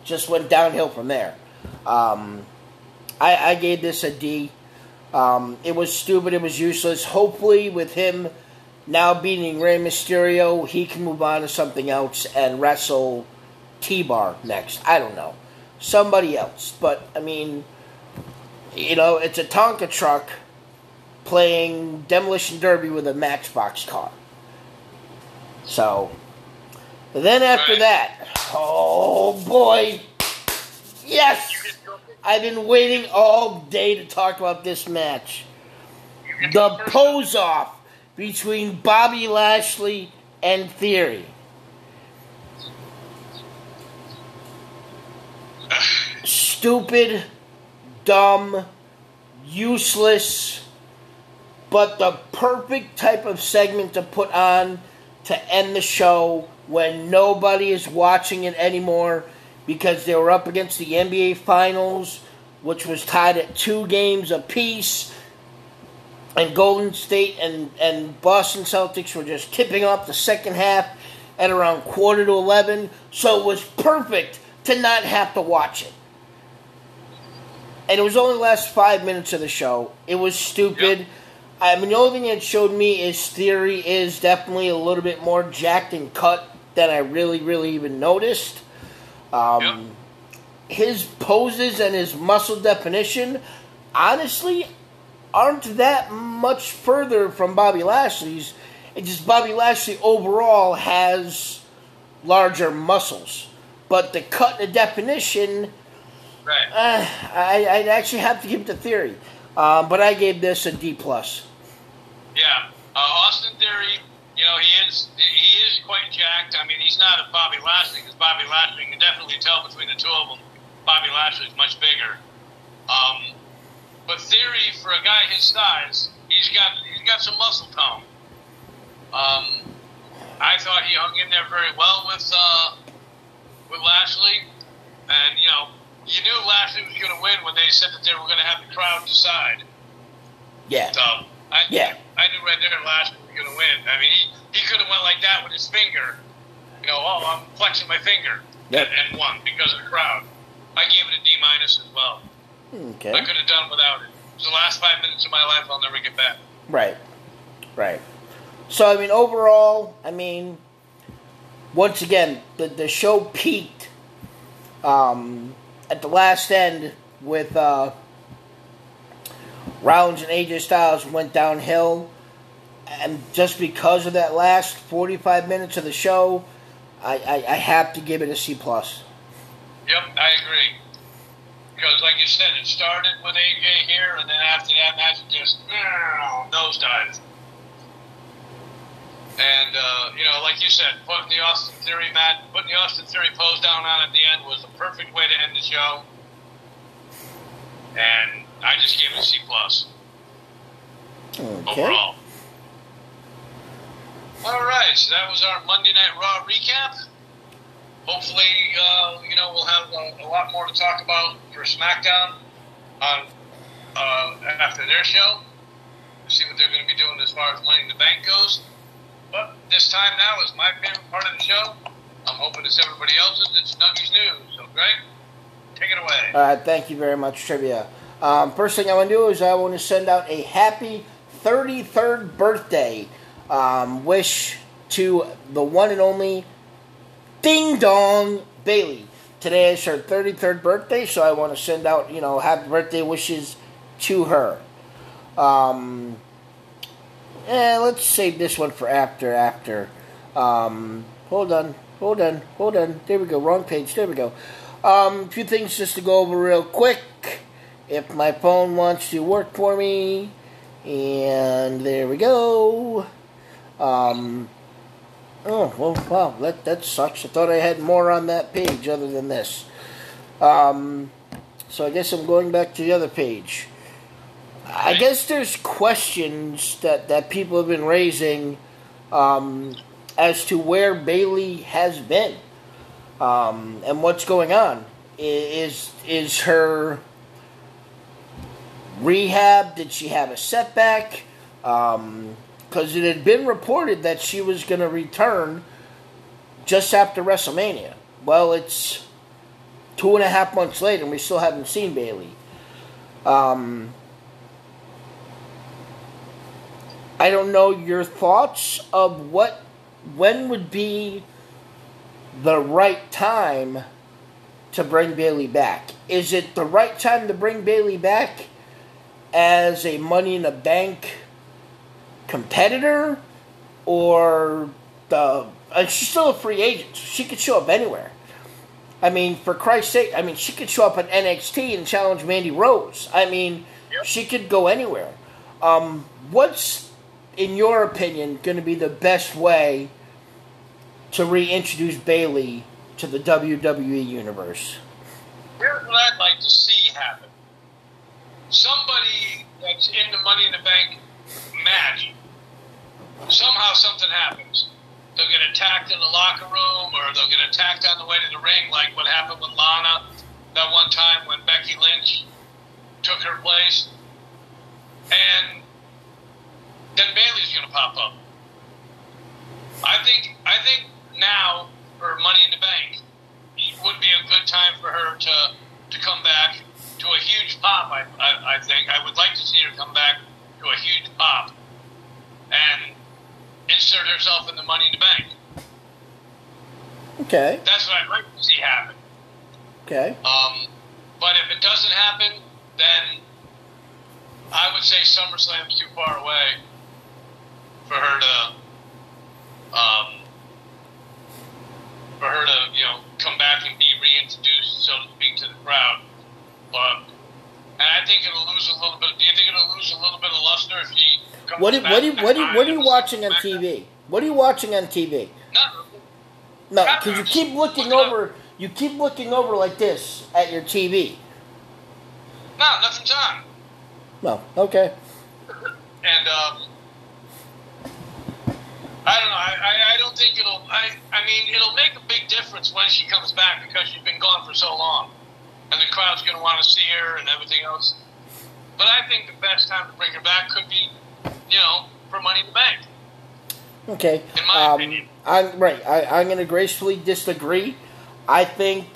just went downhill from there. I gave this a D. It was stupid. It was useless. Hopefully, with him now beating Rey Mysterio, he can move on to something else and wrestle T-Bar next. I don't know. Somebody else. But, I mean, it's a Tonka truck playing Demolition Derby with a Matchbox car. So, then after that, oh boy, yes! I've been waiting all day to talk about this match. The pose-off between Bobby Lashley and Theory. Stupid, dumb, useless, but the perfect type of segment to put on to end the show when nobody is watching it anymore. Because they were up against the NBA Finals, which was tied at 2 games apiece. And Golden State and Boston Celtics were just tipping off the second half at around 11:15. So it was perfect to not have to watch it. And it was only the last 5 minutes of the show. It was stupid. Yep. I mean, the only thing it showed me is Theory is definitely a little bit more jacked and cut than I really, really even noticed. His poses and his muscle definition, honestly, aren't that much further from Bobby Lashley's. It's just Bobby Lashley overall has larger muscles. But the cut and the definition, right? I'd actually have to give it to Theory. But I gave this a D+. Yeah. Austin Theory, you know, he is quite jacked. I mean, he's not a Bobby Lashley, because Bobby Lashley, you can definitely tell between the two of them, Bobby Lashley's much bigger. But Theory, for a guy his size, he's got some muscle tone. I thought he hung in there very well with Lashley, and you know, you knew Lashley was going to win when they said that they were going to have the crowd decide. Yeah. So I knew right there Lashley was going to win. I mean, he could have went like that with his finger, you know, oh, I'm flexing my finger, yep, and won because of the crowd. I gave it a D- as well. Okay. I could have done without it. It was the last 5 minutes of my life I'll never get back. Right. Right. So, I mean, overall, I mean, once again, the show peaked at the last end with Rollins and AJ Styles went downhill. And just because of that last 45 minutes of the show, I have to give it a C+. Yep, I agree. Because, like you said, it started with AJ here, and then after that match, it just nosedives. And, you know, like you said, putting the Austin Theory pose down on at the end was the perfect way to end the show. And I just gave it a C+. Okay. Overall. All right, so that was our Monday Night Raw recap. Hopefully, you know, we'll have a lot more to talk about for SmackDown on after their show. We'll see what they're going to be doing as far as Money in the Bank goes. But this time now is my favorite part of the show. I'm hoping it's everybody else's. It's Nuggie's News. So, Greg, take it away. All right. Thank you very much, Trivia. First thing I want to do is I want to send out a happy 33rd birthday wish to the one and only Ding Dong Bailey. Today is her 33rd birthday, so I want to send out, you know, happy birthday wishes to her. Let's save this one for after. Hold on. There we go. Wrong page. There we go. A few things just to go over real quick. If my phone wants to work for me. And there we go. That sucks. I thought I had more on that page other than this. So I guess I'm going back to the other page. I guess there's questions that people have been raising as to where Bailey has been and what's going on. Is her rehab? Did she have a setback? Because it had been reported that she was going to return just after WrestleMania. Well, it's 2.5 months later, and we still haven't seen Bailey. I don't know your thoughts of when would be the right time to bring Bailey back. Is it the right time to bring Bailey back as a Money in the Bank competitor, or she's still a free agent? She could show up anywhere. I mean, for Christ's sake, I mean, she could show up at NXT and challenge Mandy Rose. I mean, she could go anywhere. What's, in your opinion, going to be the best way to reintroduce Bailey to the WWE universe? Here's what I'd like to see happen. Somebody that's in the Money in the Bank match, somehow something happens. They'll get attacked in the locker room, or they'll get attacked on the way to the ring, like what happened with Lana that one time when Becky Lynch took her place. And then Bailey's going to pop up. I think now, for Money in the Bank, it would be a good time for her to come back to a huge pop. I think I would like to see her come back to a huge pop and insert herself in the Money in the Bank. Okay. That's what I'd like to see happen. Okay. But if it doesn't happen, then I would say SummerSlam's too far away for her to For her to, you know, come back and be reintroduced, so to speak, to the crowd. But, and I think it'll lose a little bit. Do you think it'll lose a little bit of luster if she comes back? What are you watching on TV? What are you watching on TV? No, because you keep looking over like this at your TV. No, nothing's on. No, okay. And I don't know. I don't think it'll. I mean, it'll make a big difference when she comes back because she's been gone for so long, and the crowd's going to want to see her and everything else. But I think the best time to bring her back could be, you know, for Money in the Bank. Okay. In my opinion. I'm going to gracefully disagree. I think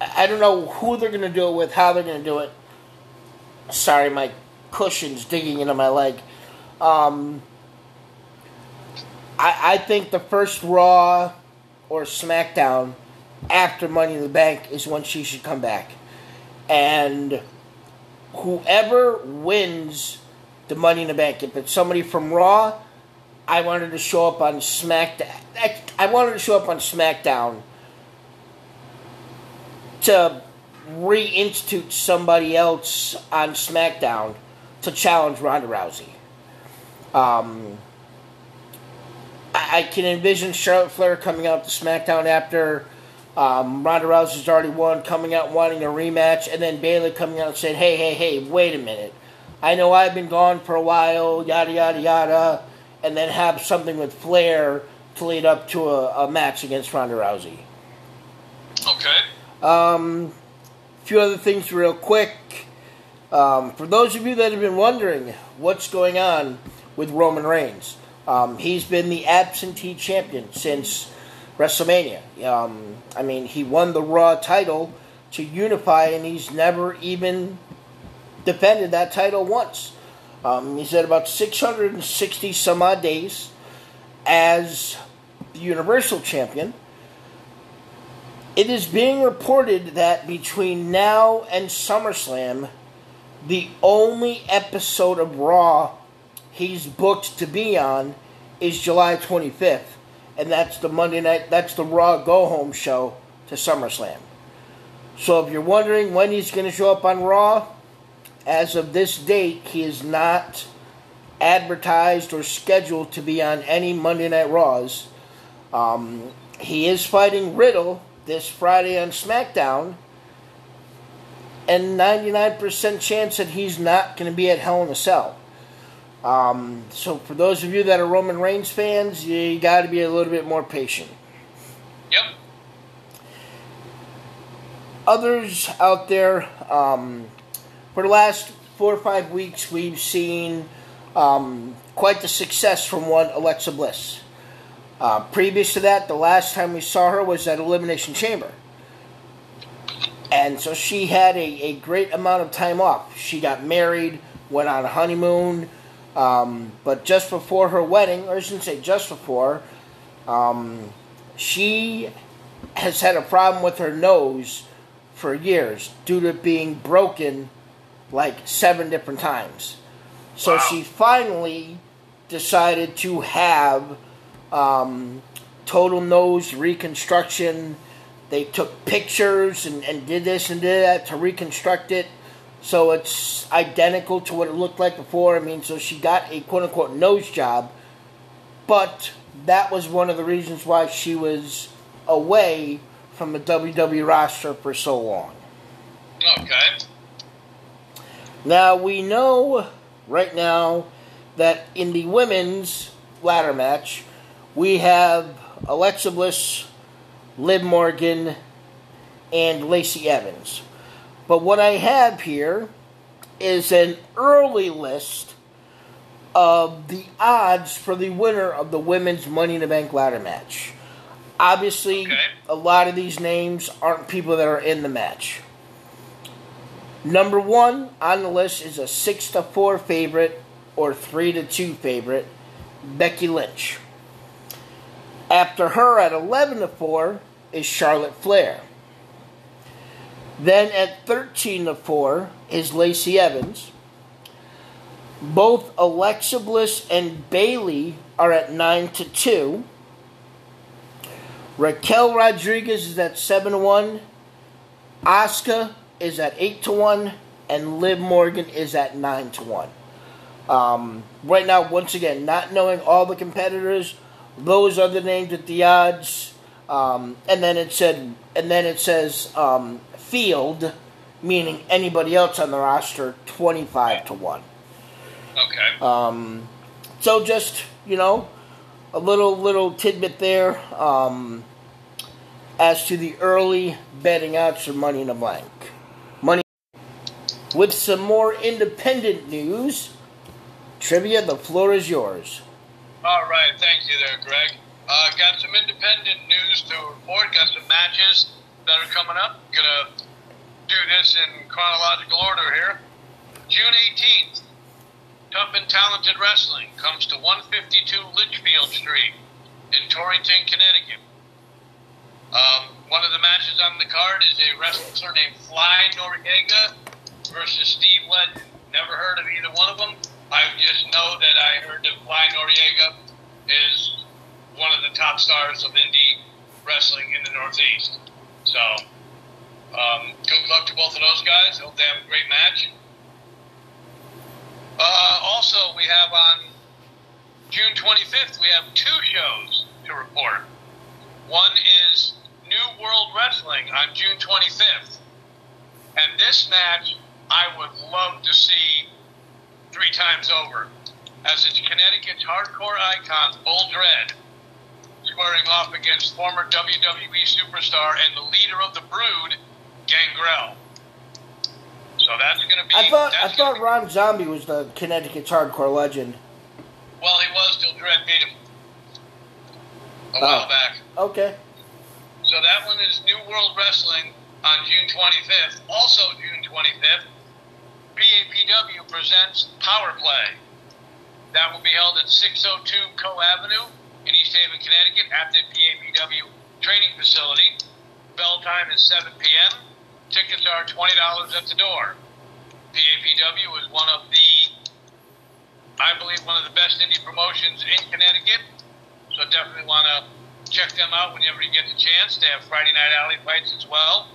I don't know who they're going to do it with, how they're going to do it. Sorry, my cushion's digging into my leg. I think the first Raw or SmackDown after Money in the Bank is when she should come back. And whoever wins the Money in the Bank, if it's somebody from Raw, I wanted to show up on SmackDown. I wanted to show up on SmackDown to reinstitute somebody else on SmackDown to challenge Ronda Rousey. I can envision Charlotte Flair coming out to SmackDown after Ronda Rousey's already won, coming out wanting a rematch, and then Bayley coming out and saying, hey, wait a minute. I know I've been gone for a while, yada, yada, yada, and then have something with Flair to lead up to a match against Ronda Rousey. Okay. A few other things real quick. For those of you that have been wondering what's going on with Roman Reigns, he's been the absentee champion since WrestleMania. I mean, he won the Raw title to unify, and he's never even defended that title once. He's at about 660 some odd days as the Universal Champion. It is being reported that between now and SummerSlam, the only episode of Raw he's booked to be on is July 25th, and that's the Monday night, that's the Raw go-home show to SummerSlam. So if you're wondering when he's going to show up on Raw, as of this date, he is not advertised or scheduled to be on any Monday Night Raws. He is fighting Riddle this Friday on SmackDown, and 99% chance that he's not going to be at Hell in a Cell. So for those of you that are Roman Reigns fans, you got to be a little bit more patient. Yep. Others out there, for the last 4 or 5 weeks, we've seen quite the success from one Alexa Bliss. Previous to that, the last time we saw her was at Elimination Chamber. And so she had a great amount of time off. She got married, went on a honeymoon, but just before her wedding, or I shouldn't say just before, she has had a problem with her nose for years due to being broken like 7 different times. So wow. She finally decided to have total nose reconstruction. They took pictures and did this and did that to reconstruct it so it's identical to what it looked like before. I mean, so she got a quote-unquote nose job, but that was one of the reasons why she was away from the WWE roster for so long. Okay. Now, we know right now that in the women's ladder match, we have Alexa Bliss, Liv Morgan, and Lacey Evans. But what I have here is an early list of the odds for the winner of the women's Money in the Bank ladder match. Obviously, okay, a lot of these names aren't people that are in the match. Number 1 on the list is a 6-4 favorite or 3-2 favorite, Becky Lynch. After her at 11-4 is Charlotte Flair. Then at 13-4 is Lacey Evans. Both Alexa Bliss and Bayley are at 9-2. Raquel Rodriguez is at 7-1. Asuka is at 8-1. And Liv Morgan is at 9-1. Right now, once again, not knowing all the competitors, those are the names at the odds. And then it says field, meaning anybody else on the roster, 25-1. Okay. So just, you know, a little tidbit there as to the early betting odds for Money in the Bank. With some more independent news, Trivia, the floor is yours. All right, thank you there, Greg. Got some independent news to report, got some matches that are coming up. Gonna do this in chronological order here. June 18th, Tough and Talented Wrestling comes to 152 Litchfield Street in Torrington, Connecticut. One of the matches on the card is a wrestler named Fly Noriega versus Steve Legend. Never heard of either one of them. I just know that I heard that Fly Noriega is one of the top stars of indie wrestling in the Northeast. So, good luck to both of those guys. Hope they have a great match. Also, we have on June 25th, we have two shows to report. One is New World Wrestling on June 25th. And this match, I would love to see three times over, as it's Connecticut's hardcore icon, Bull Dredd, squaring off against former WWE superstar and the leader of the Brood, Gangrel. So that's going to be... I thought Ron Zombie was the Connecticut's hardcore legend. Well, he was till Dredd beat him a while back. Okay. So that one is New World Wrestling on June 25th. Also June 25th, BAPW presents Power Play. That will be held at 602 Coe Avenue in East Haven, Connecticut, at the PAPW training facility. Bell time is 7 p.m. Tickets are $20 at the door. PAPW is one of the, I believe, one of the best indie promotions in Connecticut. So definitely want to check them out whenever you get the chance. They have Friday Night Alley Fights as well.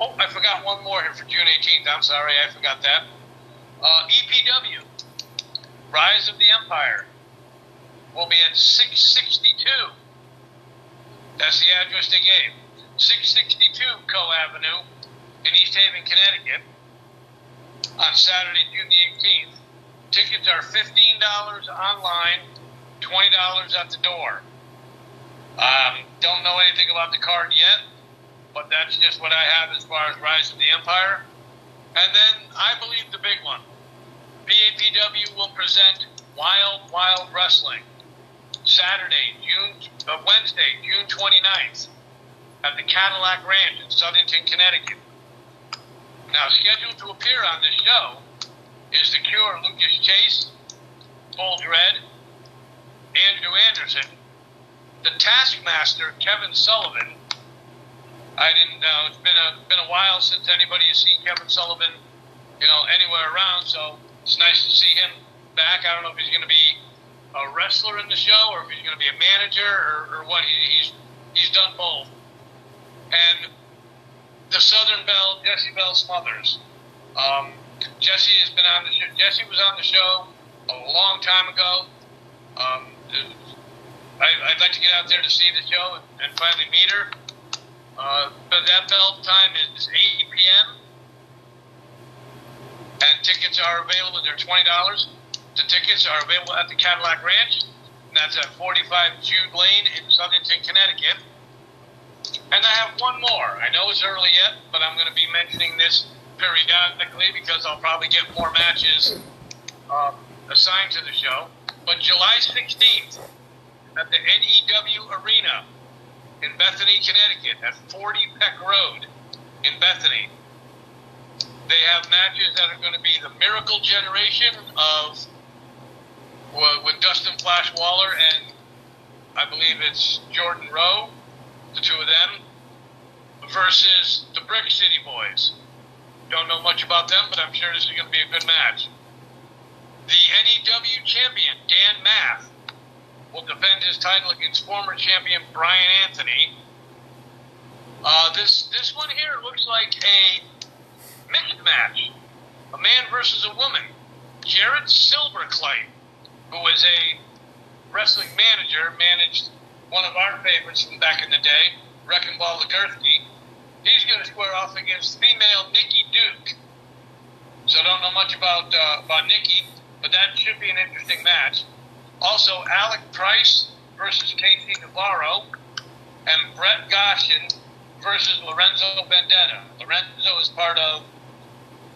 Oh, I forgot one more here for June 18th. I'm sorry, I forgot that. EPW, Rise of the Empire, will be at 662. That's the address they gave. 662 Coe Avenue in East Haven, Connecticut, on Saturday, June the 18th. Tickets are $15 online, $20 at the door. Don't know anything about the card yet, but that's just what I have as far as Rise of the Empire. And then, I believe the big one. BAPW will present Wild Wild Wrestling, Wednesday, June 29th, at the Cadillac Ranch in Southington, Connecticut. Now, scheduled to appear on this show is The Cure, Lucas Chase, Bull Dredd, Andrew Anderson, The Taskmaster, Kevin Sullivan. I didn't know, it's been a while since anybody has seen Kevin Sullivan, you know, anywhere around, so it's nice to see him back. I don't know if he's going to be a wrestler in the show or if he's going to be a manager or what. He's done both. And the Southern Belle, Jessie Belle Smothers. Jessie was on the show a long time ago. I'd like to get out there to see the show and finally meet her. But that bell time is 8 p.m. And tickets are available. They're $20. The tickets are available at the Cadillac Ranch. And that's at 45 Jude Lane in Southington, Connecticut. And I have one more. I know it's early yet, but I'm going to be mentioning this periodically because I'll probably get more matches assigned to the show. But July 16th at the NEW Arena in Bethany, Connecticut, at 40 Peck Road in Bethany. They have matches that are going to be the Miracle Generation with Dustin Flash Waller and I believe it's Jordan Rowe, the two of them, versus the Brick City Boys. Don't know much about them, but I'm sure this is going to be a good match. The NEW champion, Dan Math, will defend his title against former champion Bryan Anthony. This one here looks like a mixed match. A man versus a woman. Jarrett Silverclay, who is a wrestling manager, managed one of our favorites from back in the day, Wrecking Ball Ligurski. He's going to square off against female Nikki Duke. So I don't know much about Nikki, but that should be an interesting match. Also, Alec Price versus Casey Navarro, and Brett Goshin versus Lorenzo Vendetta. Lorenzo is part of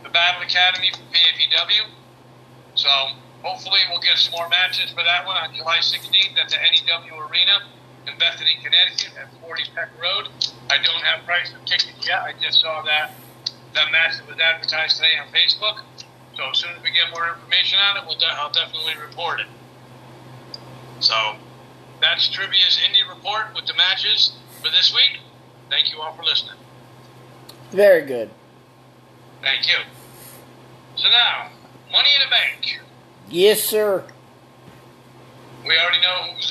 the Battle Academy for PAPW, so hopefully we'll get some more matches for that one on July 16th at the NEW Arena in Bethany, Connecticut at 40 Peck Road. I don't have price of tickets yet. I just saw that match that was advertised today on Facebook, so as soon as we get more information on it, I'll definitely report it. So that's Trivia's Indie Report with the matches for this week. Thank you all for listening. Very good. Thank you. So now, Money in the Bank. Yes, sir. We already know who's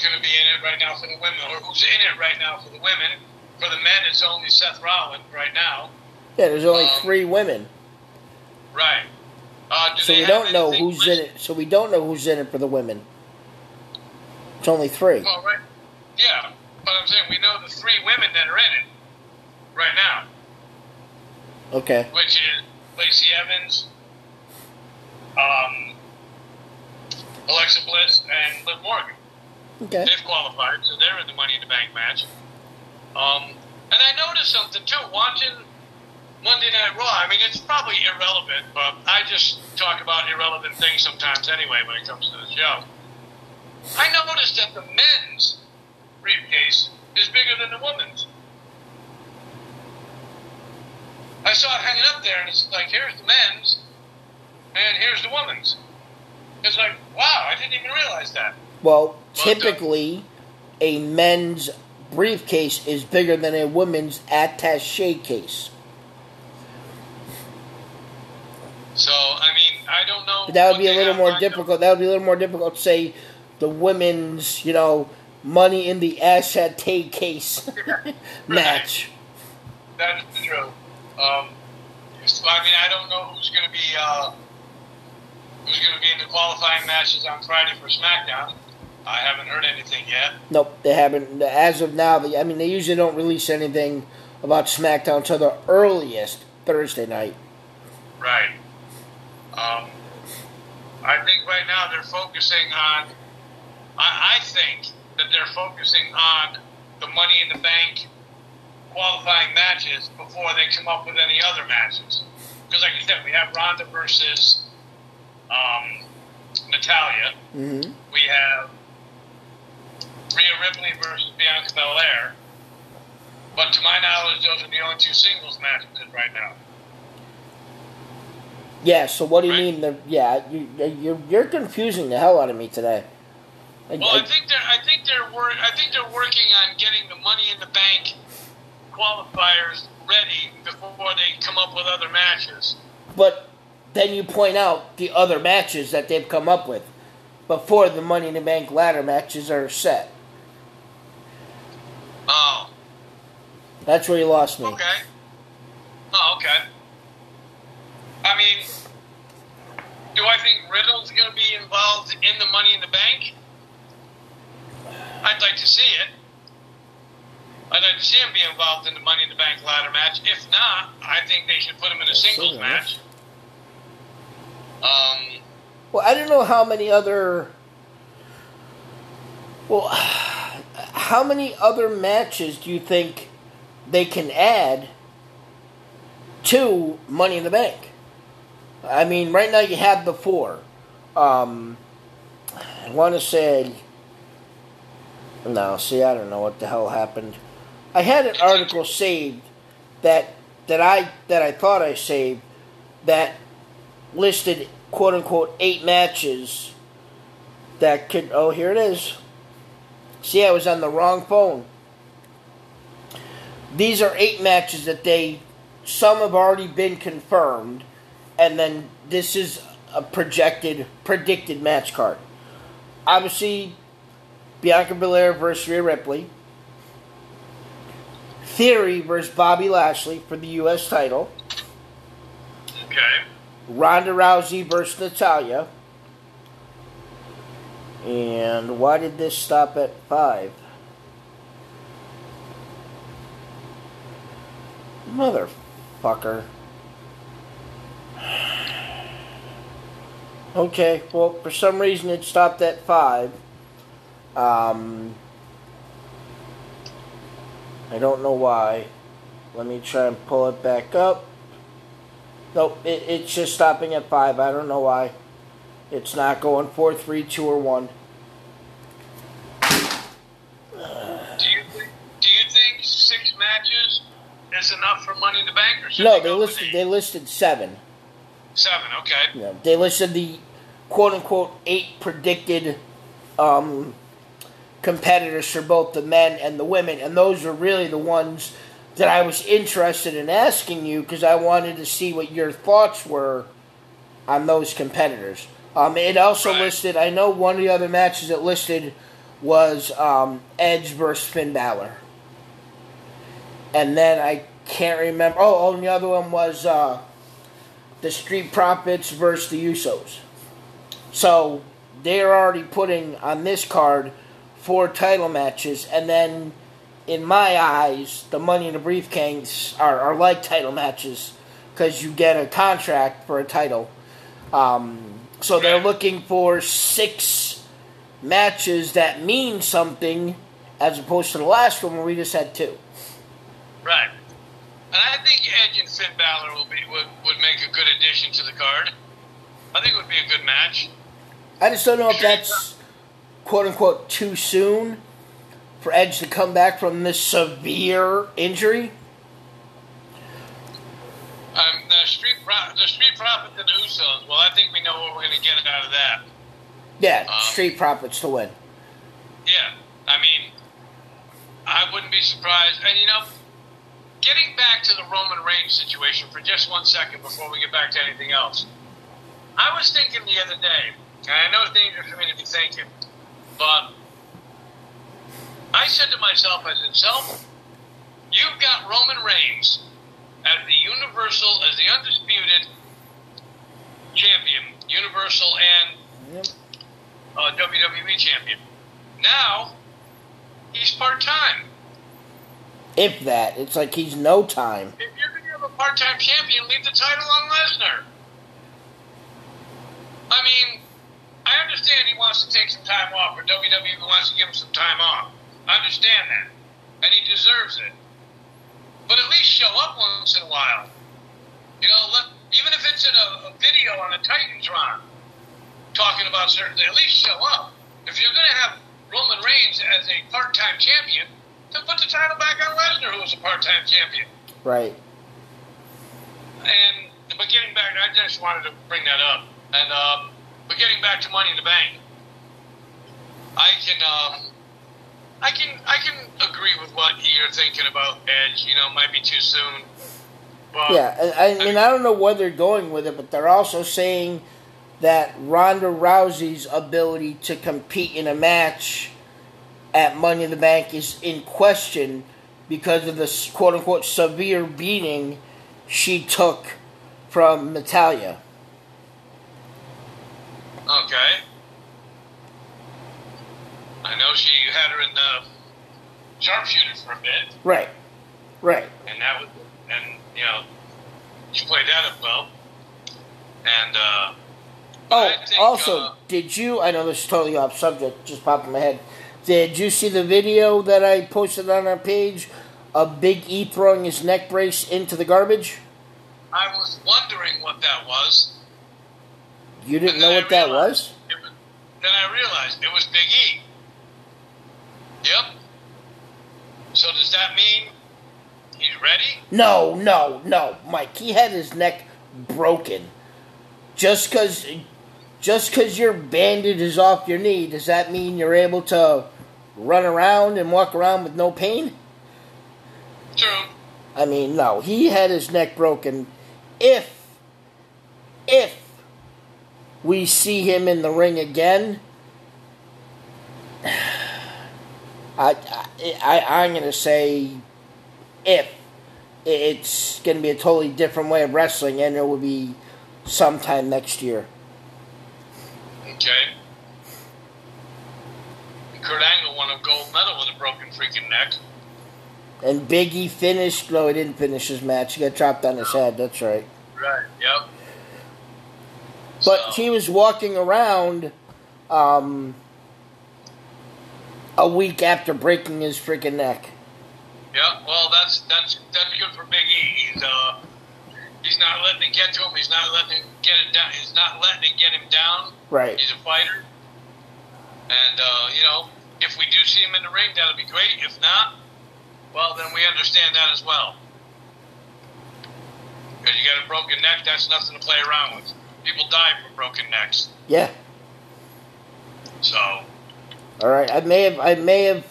going to be in it right now for the women, or who's in it right now for the women. For the men, it's only Seth Rollins right now. Yeah, there's only three women. Right. So we don't know who's in it for the women. It's only three. Well, right. Yeah, but I'm saying we know the three women that are in it right now. Okay. Which is Lacey Evans, Alexa Bliss, and Liv Morgan. Okay. They've qualified, so they're in the Money in the Bank match. And I noticed something, too, watching Monday Night Raw. I mean, it's probably irrelevant, but I just talk about irrelevant things sometimes anyway when it comes to the show. I noticed that the men's briefcase is bigger than the women's. I saw it hanging up there, and it's like, here's the men's, and here's the women's. It's like, wow, I didn't even realize that. Well, typically, a men's briefcase is bigger than a women's attaché case. So, I mean, I don't know. But that would be a little more difficult. That would be a little more difficult to say the women's, money in the attaché case match. That's true. So, I mean, I don't know who's going to be in the qualifying matches on Friday for SmackDown. I haven't heard anything yet. Nope, they haven't. As of now, they usually don't release anything about SmackDown until the earliest Thursday night. Right. I think right now they're focusing on. I think that they're focusing on the Money in the Bank qualifying matches before they come up with any other matches. Because like you said, we have Ronda versus Natalya. Mm-hmm. We have Rhea Ripley versus Bianca Belair. But to my knowledge, those are the only two singles matches right now. Yeah, so what do you mean? You're confusing the hell out of me today. I think they're working on getting the Money in the Bank qualifiers ready before they come up with other matches. But then you point out the other matches that they've come up with before the Money in the Bank ladder matches are set. Oh. That's where you lost me. Okay. Oh, okay. I mean, do I think Riddle's going to be involved in the Money in the Bank? I'd like to see it. I'd like to see him be involved in the Money in the Bank ladder match. If not, I think they should put him in a singles match. Well, I don't know how many other matches do you think they can add to Money in the Bank? I mean, right now you have the four. I want to say... No, see, I don't know what the hell happened. I had an article saved that I thought I saved that listed, quote-unquote, 8 matches that could... Oh, here it is. See, I was on the wrong phone. These are 8 matches that they... Some have already been confirmed, and then this is a predicted match card. Obviously, Bianca Belair versus Rhea Ripley. Theory versus Bobby Lashley for the U.S. title. Okay. Ronda Rousey versus Natalya. And why did this stop at 5? Motherfucker. Okay, well, for some reason it stopped at 5. I don't know why. Let me try and pull it back up. Nope, it's just stopping at 5. I don't know why. It's not going 4, 3, 2, or 1. Do you think 6 matches is enough for Money in the Bank? Or no, they listed 7. 7, okay. Yeah, they listed the quote-unquote 8 predicted competitors for both the men and the women, and those are really the ones that I was interested in asking you because I wanted to see what your thoughts were on those competitors. It also listed, I know one of the other matches it listed was Edge versus Finn Balor. And then I can't remember. Oh, and the other one was the Street Profits versus the Usos. So they're already putting on this card 4 title matches, and then in my eyes, the Money in the Briefcase are like title matches because you get a contract for a title. So they're looking for 6 matches that mean something as opposed to the last one where we just had 2. Right. And I think Edge and Finn Balor would make a good addition to the card. I think it would be a good match. I just don't know if that's quote-unquote too soon for Edge to come back from this severe injury. The Street Profits and the Usos, well, I think we know what we're going to get out of that. Yeah, Street Profits to win. Yeah, I mean, I wouldn't be surprised. And, you know, getting back to the Roman Reigns situation for just one second before we get back to anything else, I was thinking the other day, and I know it's dangerous for me to be thinking, but I said to myself, I said, Self, you've got Roman Reigns as the Universal, as the Undisputed Champion, Universal and WWE Champion. Now, he's part-time. If that. It's like he's no time. If you're going to have a part-time champion, leave the title on Lesnar. I mean, I understand he wants to take some time off, or WWE wants to give him some time off. I understand that. And he deserves it. But at least show up once in a while. You know, even if it's in a video on a Titantron talking about certain things, at least show up. If you're going to have Roman Reigns as a part-time champion, then put the title back on Lesnar, who was a part-time champion. Right. And, but getting back, I just wanted to bring that up. And, but getting back to Money in the Bank, I can agree with what you're thinking about Edge. You know, it might be too soon. But yeah, I mean, I don't know where they're going with it, but they're also saying that Ronda Rousey's ability to compete in a match at Money in the Bank is in question because of the quote-unquote severe beating she took from Natalya. Okay. I know she had her in the sharpshooter for a bit. Right, right. And that was, and you know, she played that up well. And did you? I know this is totally off subject, just popped in my head. Did you see the video that I posted on our page of Big E throwing his neck brace into the garbage? I was wondering what that was. You didn't know what that was? Then I realized it was Big E. Yep. So does that mean he's ready? No, Mike. He had his neck broken. Just because your bandage is off your knee, does that mean you're able to run around and walk around with no pain? True. I mean, no. He had his neck broken. If we see him in the ring again. I'm going to say if it's going to be a totally different way of wrestling, and it will be sometime next year. Okay. Kurt Angle won a gold medal with a broken freaking neck. And Big E finished. No, he didn't finish his match. He got dropped on his head. That's right. Right, yep. But so, he was walking around a week after breaking his freaking neck. Yeah, well, that's good for Big E. He's not letting it get to him. He's not letting it get it down. He's not letting it get him down. Right. He's a fighter. And you know, if we do see him in the ring, that'll be great. If not, well, then we understand that as well. Because you got a broken neck, that's nothing to play around with. People die from broken necks. Yeah. So. All right, I may have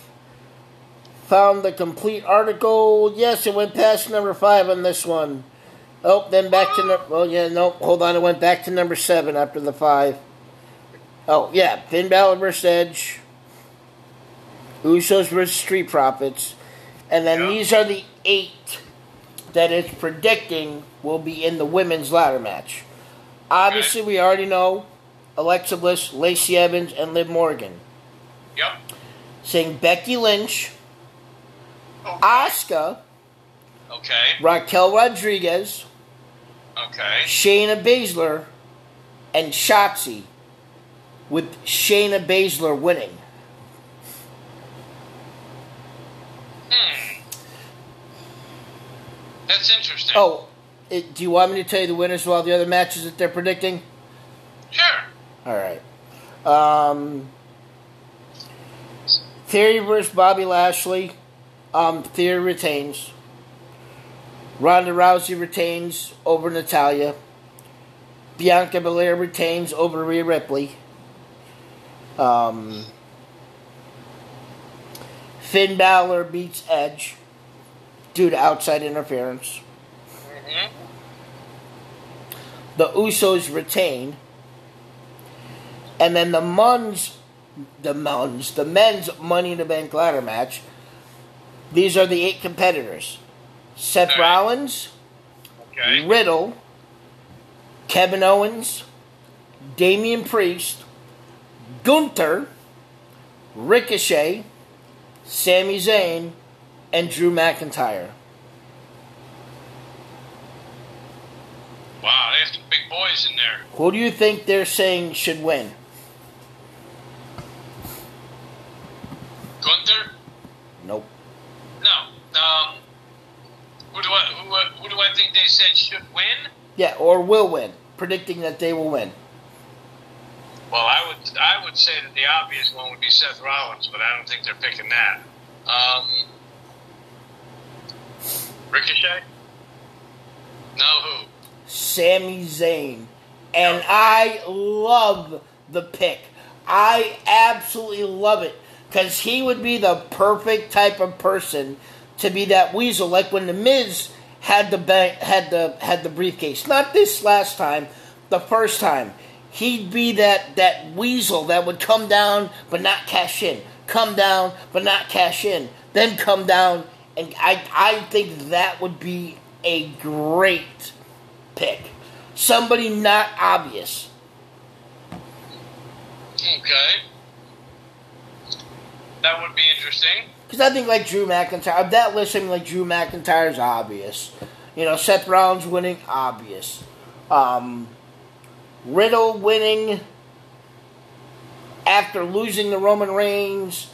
found the complete article. Yes, it went past number 5 on this one. Oh, then back to number. Oh, yeah, no, hold on. It went back to number 7 after the 5. Oh, yeah. Finn Balor versus Edge. Usos versus Street Profits. And then these are the 8 that it's predicting will be in the women's ladder match. Obviously, we already know Alexa Bliss, Lacey Evans, and Liv Morgan. Yep. Saying Becky Lynch. Okay. Asuka. Okay. Raquel Rodriguez. Okay. Shayna Baszler. And Shotzi. With Shayna Baszler winning. Hmm. That's interesting. Oh, do you want me to tell you the winners of all the other matches that they're predicting? Sure. All right. Theory versus Bobby Lashley. Theory retains. Ronda Rousey retains over Natalya. Bianca Belair retains over Rhea Ripley. Finn Balor beats Edge due to outside interference. Mm-hmm. The Usos retain. And then the men's Money in the Bank ladder match. These are the 8 competitors. Seth Rollins, Riddle, Kevin Owens, Damian Priest, Gunther, Ricochet, Sami Zayn, and Drew McIntyre. Wow, they have some big boys in there. Who do you think they're saying should win? Gunther? Nope. No. Who do I think they said should win? Yeah, or will win, predicting that they will win. Well, I would say that the obvious one would be Seth Rollins, but I don't think they're picking that. Ricochet? No, who? Sami Zayn. And I love the pick. I absolutely love it. Because he would be the perfect type of person to be that weasel. Like when The Miz had the briefcase. Not this last time, the first time. He'd be that weasel that would come down but not cash in. Come down but not cash in. Then come down. And I think that would be a great pick. Somebody not obvious. Okay. That would be interesting. Because I think like Drew McIntyre. Of that list, I mean, like Drew McIntyre is obvious. You know, Seth Rollins winning, obvious. Riddle winning after losing to Roman Reigns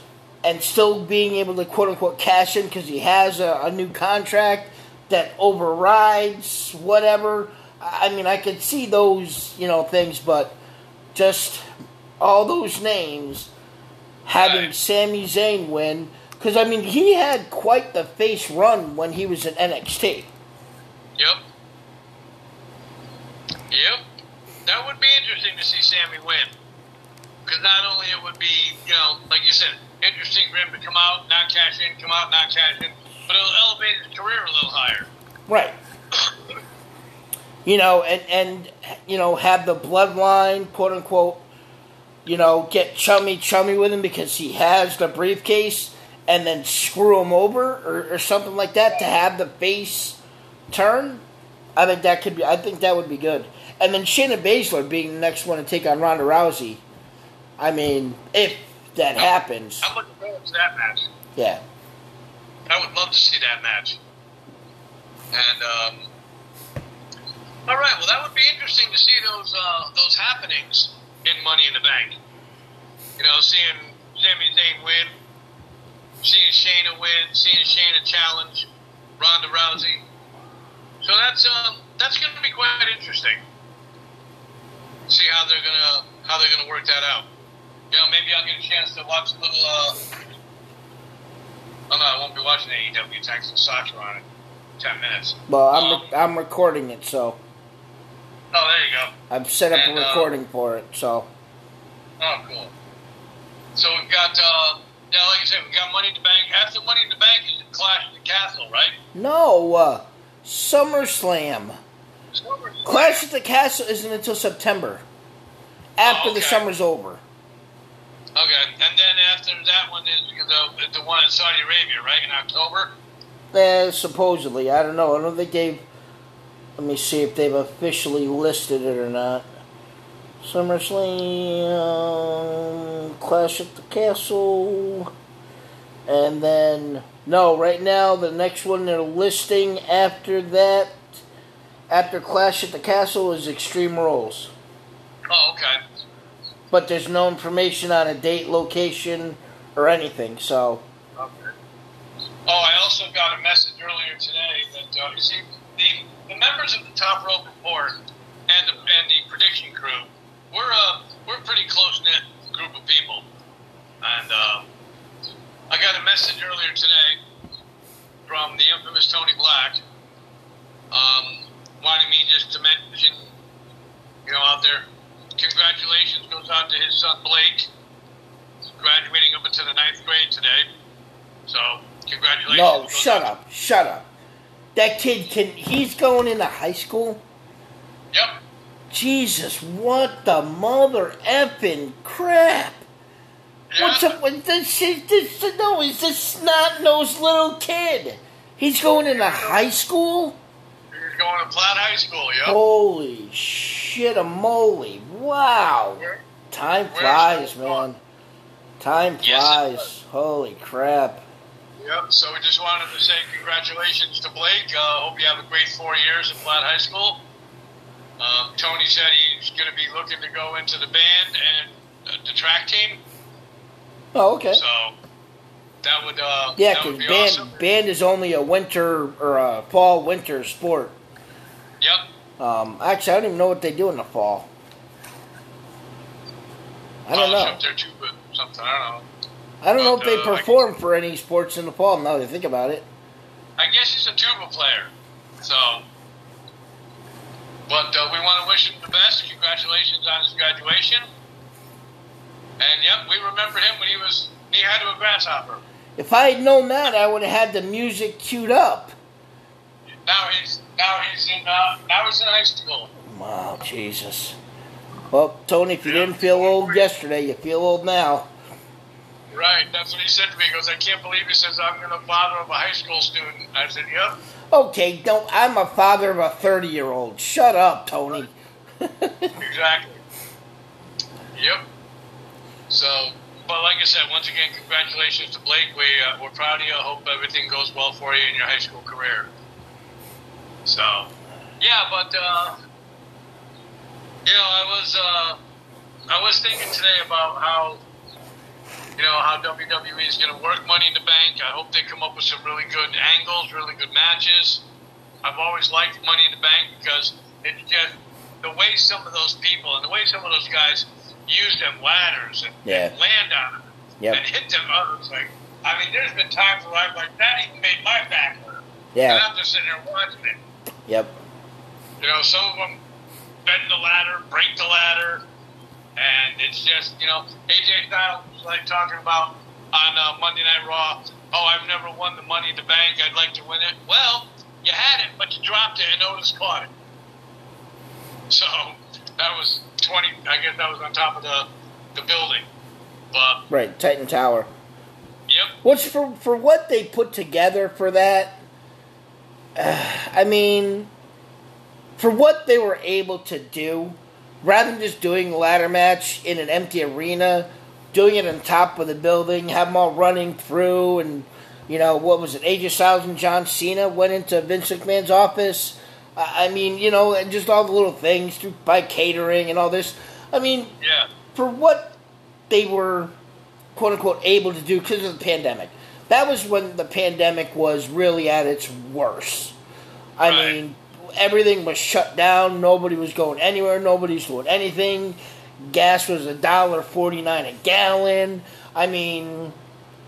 and still being able to quote-unquote cash in because he has a new contract that overrides whatever. I mean, I could see those, you know, things, but just all those names having Sami Zayn win because, I mean, he had quite the face run when he was in NXT. Yep. That would be interesting to see Sammy win. Because not only it would be, you know, like you said, interesting for him to come out, not cash in, come out, not cash in, but it'll elevate his career a little higher. Right. You know, and you know, have the bloodline, quote unquote, you know, get chummy with him because he has the briefcase and then screw him over or something like that to have the face turn. I think that could be. I think that would be good. And then Shayna Baszler being the next one to take on Ronda Rousey. I mean, if that happens. I'm looking forward to that match. Yeah. I would love to see that match. And, all right, well, that would be interesting to see those happenings in Money in the Bank. You know, seeing Sami Zayn win, seeing Shayna win, seeing Shayna challenge Ronda Rousey. So that's going to be quite interesting. See how they're going to work that out. You know, maybe I'll get a chance to watch a little. Oh no, I won't be watching AEW Texas Soccer on it. 10 minutes. Well, I'm recording it, so. Oh, there you go. I've set up a recording for it, so. Oh, cool. So we've got, yeah, like I said, we've got Money in the Bank. After Money in the Bank is the Clash of the Castle, right? No, SummerSlam. Clash of the Castle isn't until September. After the summer's over. Okay, and then after that one is the one in Saudi Arabia, right, in October? Supposedly. I don't know. I don't think they've... Let me see if they've officially listed it or not. SummerSlam, Clash at the Castle, and then... No, right now, the next one they're listing after that, after Clash at the Castle, is Extreme Rules. Oh, okay. But there's no information on a date, location, or anything, so... Okay. Oh, I also got a message earlier today that, you see, the members of the Top Rope Report and the prediction crew, we're a pretty close-knit group of people. And I got a message earlier today from the infamous Tony Black, wanting me just to mention, you know, out there, congratulations goes out to his son Blake, he's graduating up into the 9th grade today. So, congratulations. No, shut up. That kid, he's going into high school? Yep. Jesus, what the mother effing crap. Yeah. What's up with this? No, he's this snot-nosed little kid. He's going into high school? He's going to Platt High School, yep. Holy shit-a-moly. Wow. Time flies, man. Time flies. Holy crap. Yep, so we just wanted to say congratulations to Blake. Hope you have a great 4 years at Platt High School. Tony said he's going to be looking to go into the band and the track team. Oh, okay. So that would because band is only a winter or a fall-winter sport. Yep. Actually, I don't even know what they do in the fall. I don't know. Up there too, but something, I don't know. I don't know if they perform for any sports in the fall, now that I think about it. I guess he's a tuba player. So, but we want to wish him the best. Congratulations on his graduation. And, yep, we remember him when he was knee-high to a grasshopper. If I had known that, I would have had the music queued up. Now he's in high school. Wow, Jesus. Well, Tony, if you didn't feel old yesterday, you feel old now. Right, that's what he said to me. He goes, I can't believe he says I'm going to father of a high school student. I said, yep. Okay, don't. I'm a father of a 30-year-old. Shut up, Tony. Exactly. Yep. So, but like I said, once again, congratulations to Blake. We're proud of you. I hope everything goes well for you in your high school career. So, yeah, but, you know, I was thinking today about how, you know, how WWE is going to work Money in the Bank. I hope they come up with some really good angles, really good matches. I've always liked Money in the Bank because it's just the way some of those people and the way some of those guys use them ladders and land on them and hit them others. Like, I mean, there's been times where I'm like, that even made my back hurt. Yeah. And I'm just sitting there watching it. Yep. You know, some of them bend the ladder, break the ladder. And it's just, you know, AJ Styles was like talking about on Monday Night Raw, I've never won the Money in the Bank, I'd like to win it. Well, you had it, but you dropped it and Otis caught it. So, that was 20, I guess that was on top of the building. But, right, Titan Tower. Yep. Which, for what they put together for that, I mean, for what they were able to do, rather than just doing a ladder match in an empty arena, doing it on top of the building, have them all running through, and, you know, what was it, AJ Styles and John Cena went into Vince McMahon's office. I mean, you know, and just all the little things through, by catering and all this. I mean, yeah, for what they were, quote-unquote, able to do because of the pandemic. That was when the pandemic was really at its worst. I mean, everything was shut down. Nobody was going anywhere. Nobody's doing anything. Gas was $1.49 a gallon. I mean,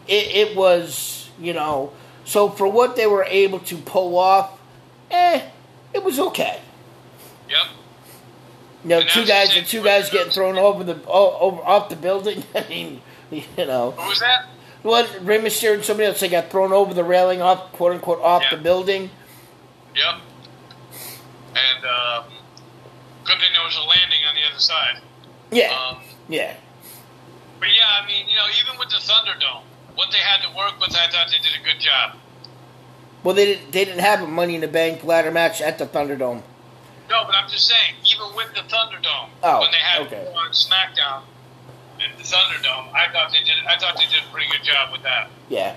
it was, you know. So for what they were able to pull off, it was okay. Yep. You know, two guys getting thrown off the building. I mean, you know. What was that? What, Rey Mysterio and somebody else, they got thrown over the railing off, quote-unquote, off the building. Yep. And good thing there was a landing on the other side. Yeah. But, yeah, I mean, you know, even with the Thunderdome, what they had to work with, I thought they did a good job. Well, they didn't have a Money in the Bank ladder match at the Thunderdome. No, but I'm just saying, even with the Thunderdome, when they had it on SmackDown, in the Thunderdome, I thought they did a pretty good job with that. Yeah.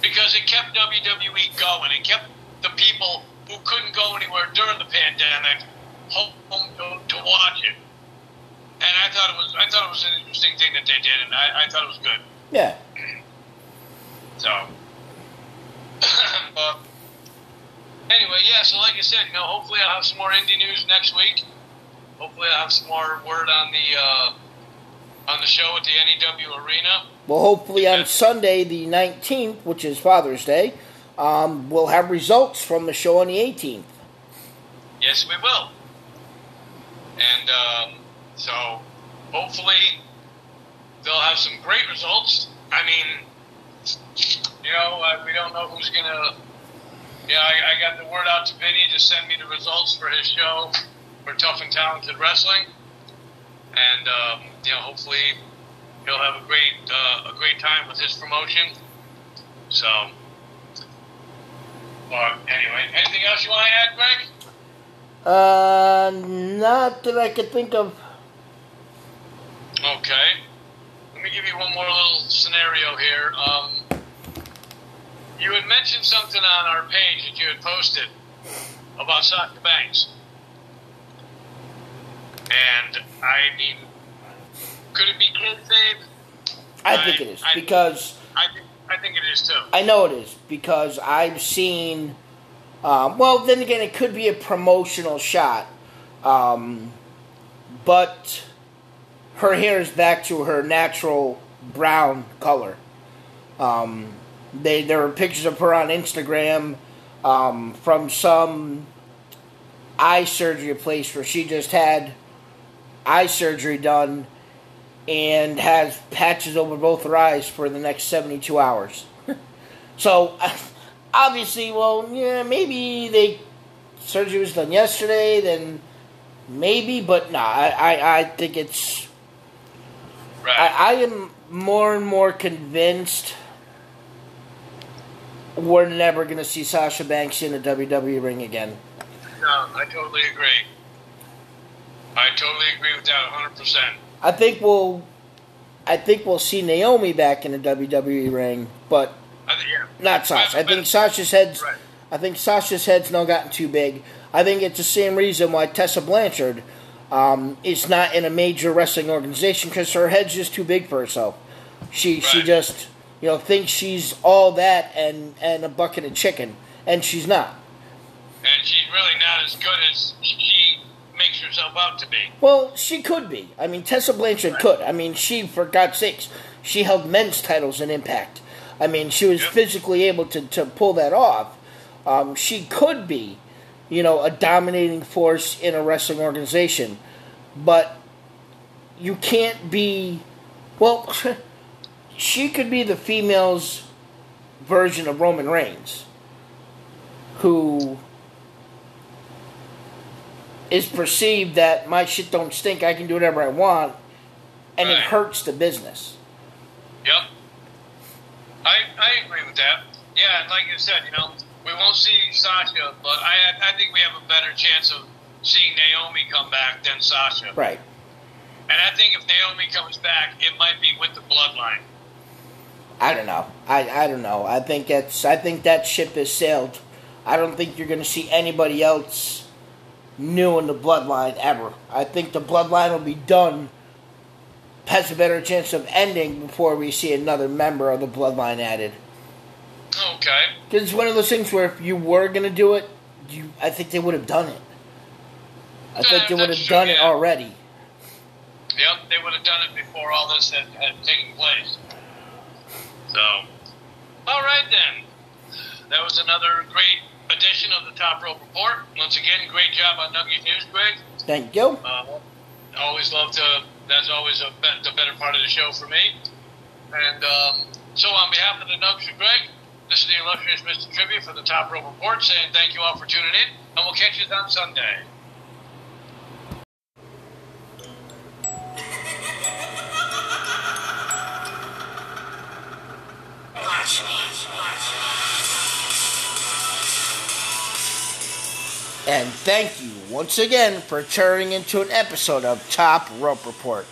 Because it kept WWE going. It kept the people who couldn't go anywhere during the pandemic home to watch it. And I thought it was an interesting thing that they did, and I thought it was good. Yeah. So anyway, yeah, so like I said, you know, hopefully I'll have some more indie news next week. Hopefully I'll have some more word on the show at the NEW Arena. Well, hopefully on Sunday the 19th, which is Father's Day, we'll have results from the show on the 18th. Yes, we will. And so hopefully they'll have some great results. I mean, you know, we don't know who's going to... Yeah, I got the word out to Vinny to send me the results for his show for Tough and Talented Wrestling. And, you know, hopefully he'll have a great time with his promotion. So, well, anyway, anything else you want to add, Greg? Not that I could think of. Okay. Let me give you one more little scenario here. You had mentioned something on our page that you had posted about Sasha Banks. And, I mean, could it be kid safe? I think it is, too. I know it is, because I've seen... well, then again, it could be a promotional shot. But her hair is back to her natural brown color. There were pictures of her on Instagram from some eye surgery place where she just had... eye surgery done and has patches over both her eyes for the next 72 hours. So, obviously, well, yeah, maybe surgery was done yesterday, then maybe, but nah, I think it's... Right. I am more and more convinced we're never going to see Sasha Banks in a WWE ring again. No, I totally agree. I totally agree with that 100%. I think we'll see Naomi back in the WWE ring, but not Sasha. I think Sasha's head's now gotten too big. I think it's the same reason why Tessa Blanchard is not in a major wrestling organization, because her head's just too big for herself. She just, you know, thinks she's all that and a bucket of chicken, and she's not. And she's really not as good as she makes herself out to be. Well, she could be. I mean, Tessa Blanchard could. I mean, she, for God's sakes, she held men's titles in Impact. I mean, she was physically able to pull that off. She could be, you know, a dominating force in a wrestling organization. But you can't be... Well, she could be the female's version of Roman Reigns, who... is perceived that my shit don't stink, I can do whatever I want, and it hurts the business. Yep. I agree with that. Yeah, and like you said, you know, we won't see Sasha, but I think we have a better chance of seeing Naomi come back than Sasha. Right. And I think if Naomi comes back, it might be with the Bloodline. I don't know. I don't know. I think that ship has sailed. I don't think you're going to see anybody else new in the Bloodline ever. I think the Bloodline will be done, has a better chance of ending before we see another member of the Bloodline added. Okay. Because it's one of those things where if you were going to do it, I think they would have done it. I think they would have done it already. Yep, they would have done it before all this had taken place. So, all right then. That was another great edition of the Top Rope Report. Once again, great job on Nugget News, Greg. Thank you. Always love to. That's always the better part of the show for me. And so on behalf of the Nugs and Greg, this is the illustrious Mr. Trivia for the Top Rope Report, saying thank you all for tuning in, and we'll catch you on Sunday. And thank you once again for turning into an episode of Top Rope Report.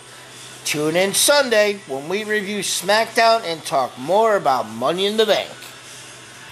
Tune in Sunday when we review SmackDown and talk more about Money in the Bank.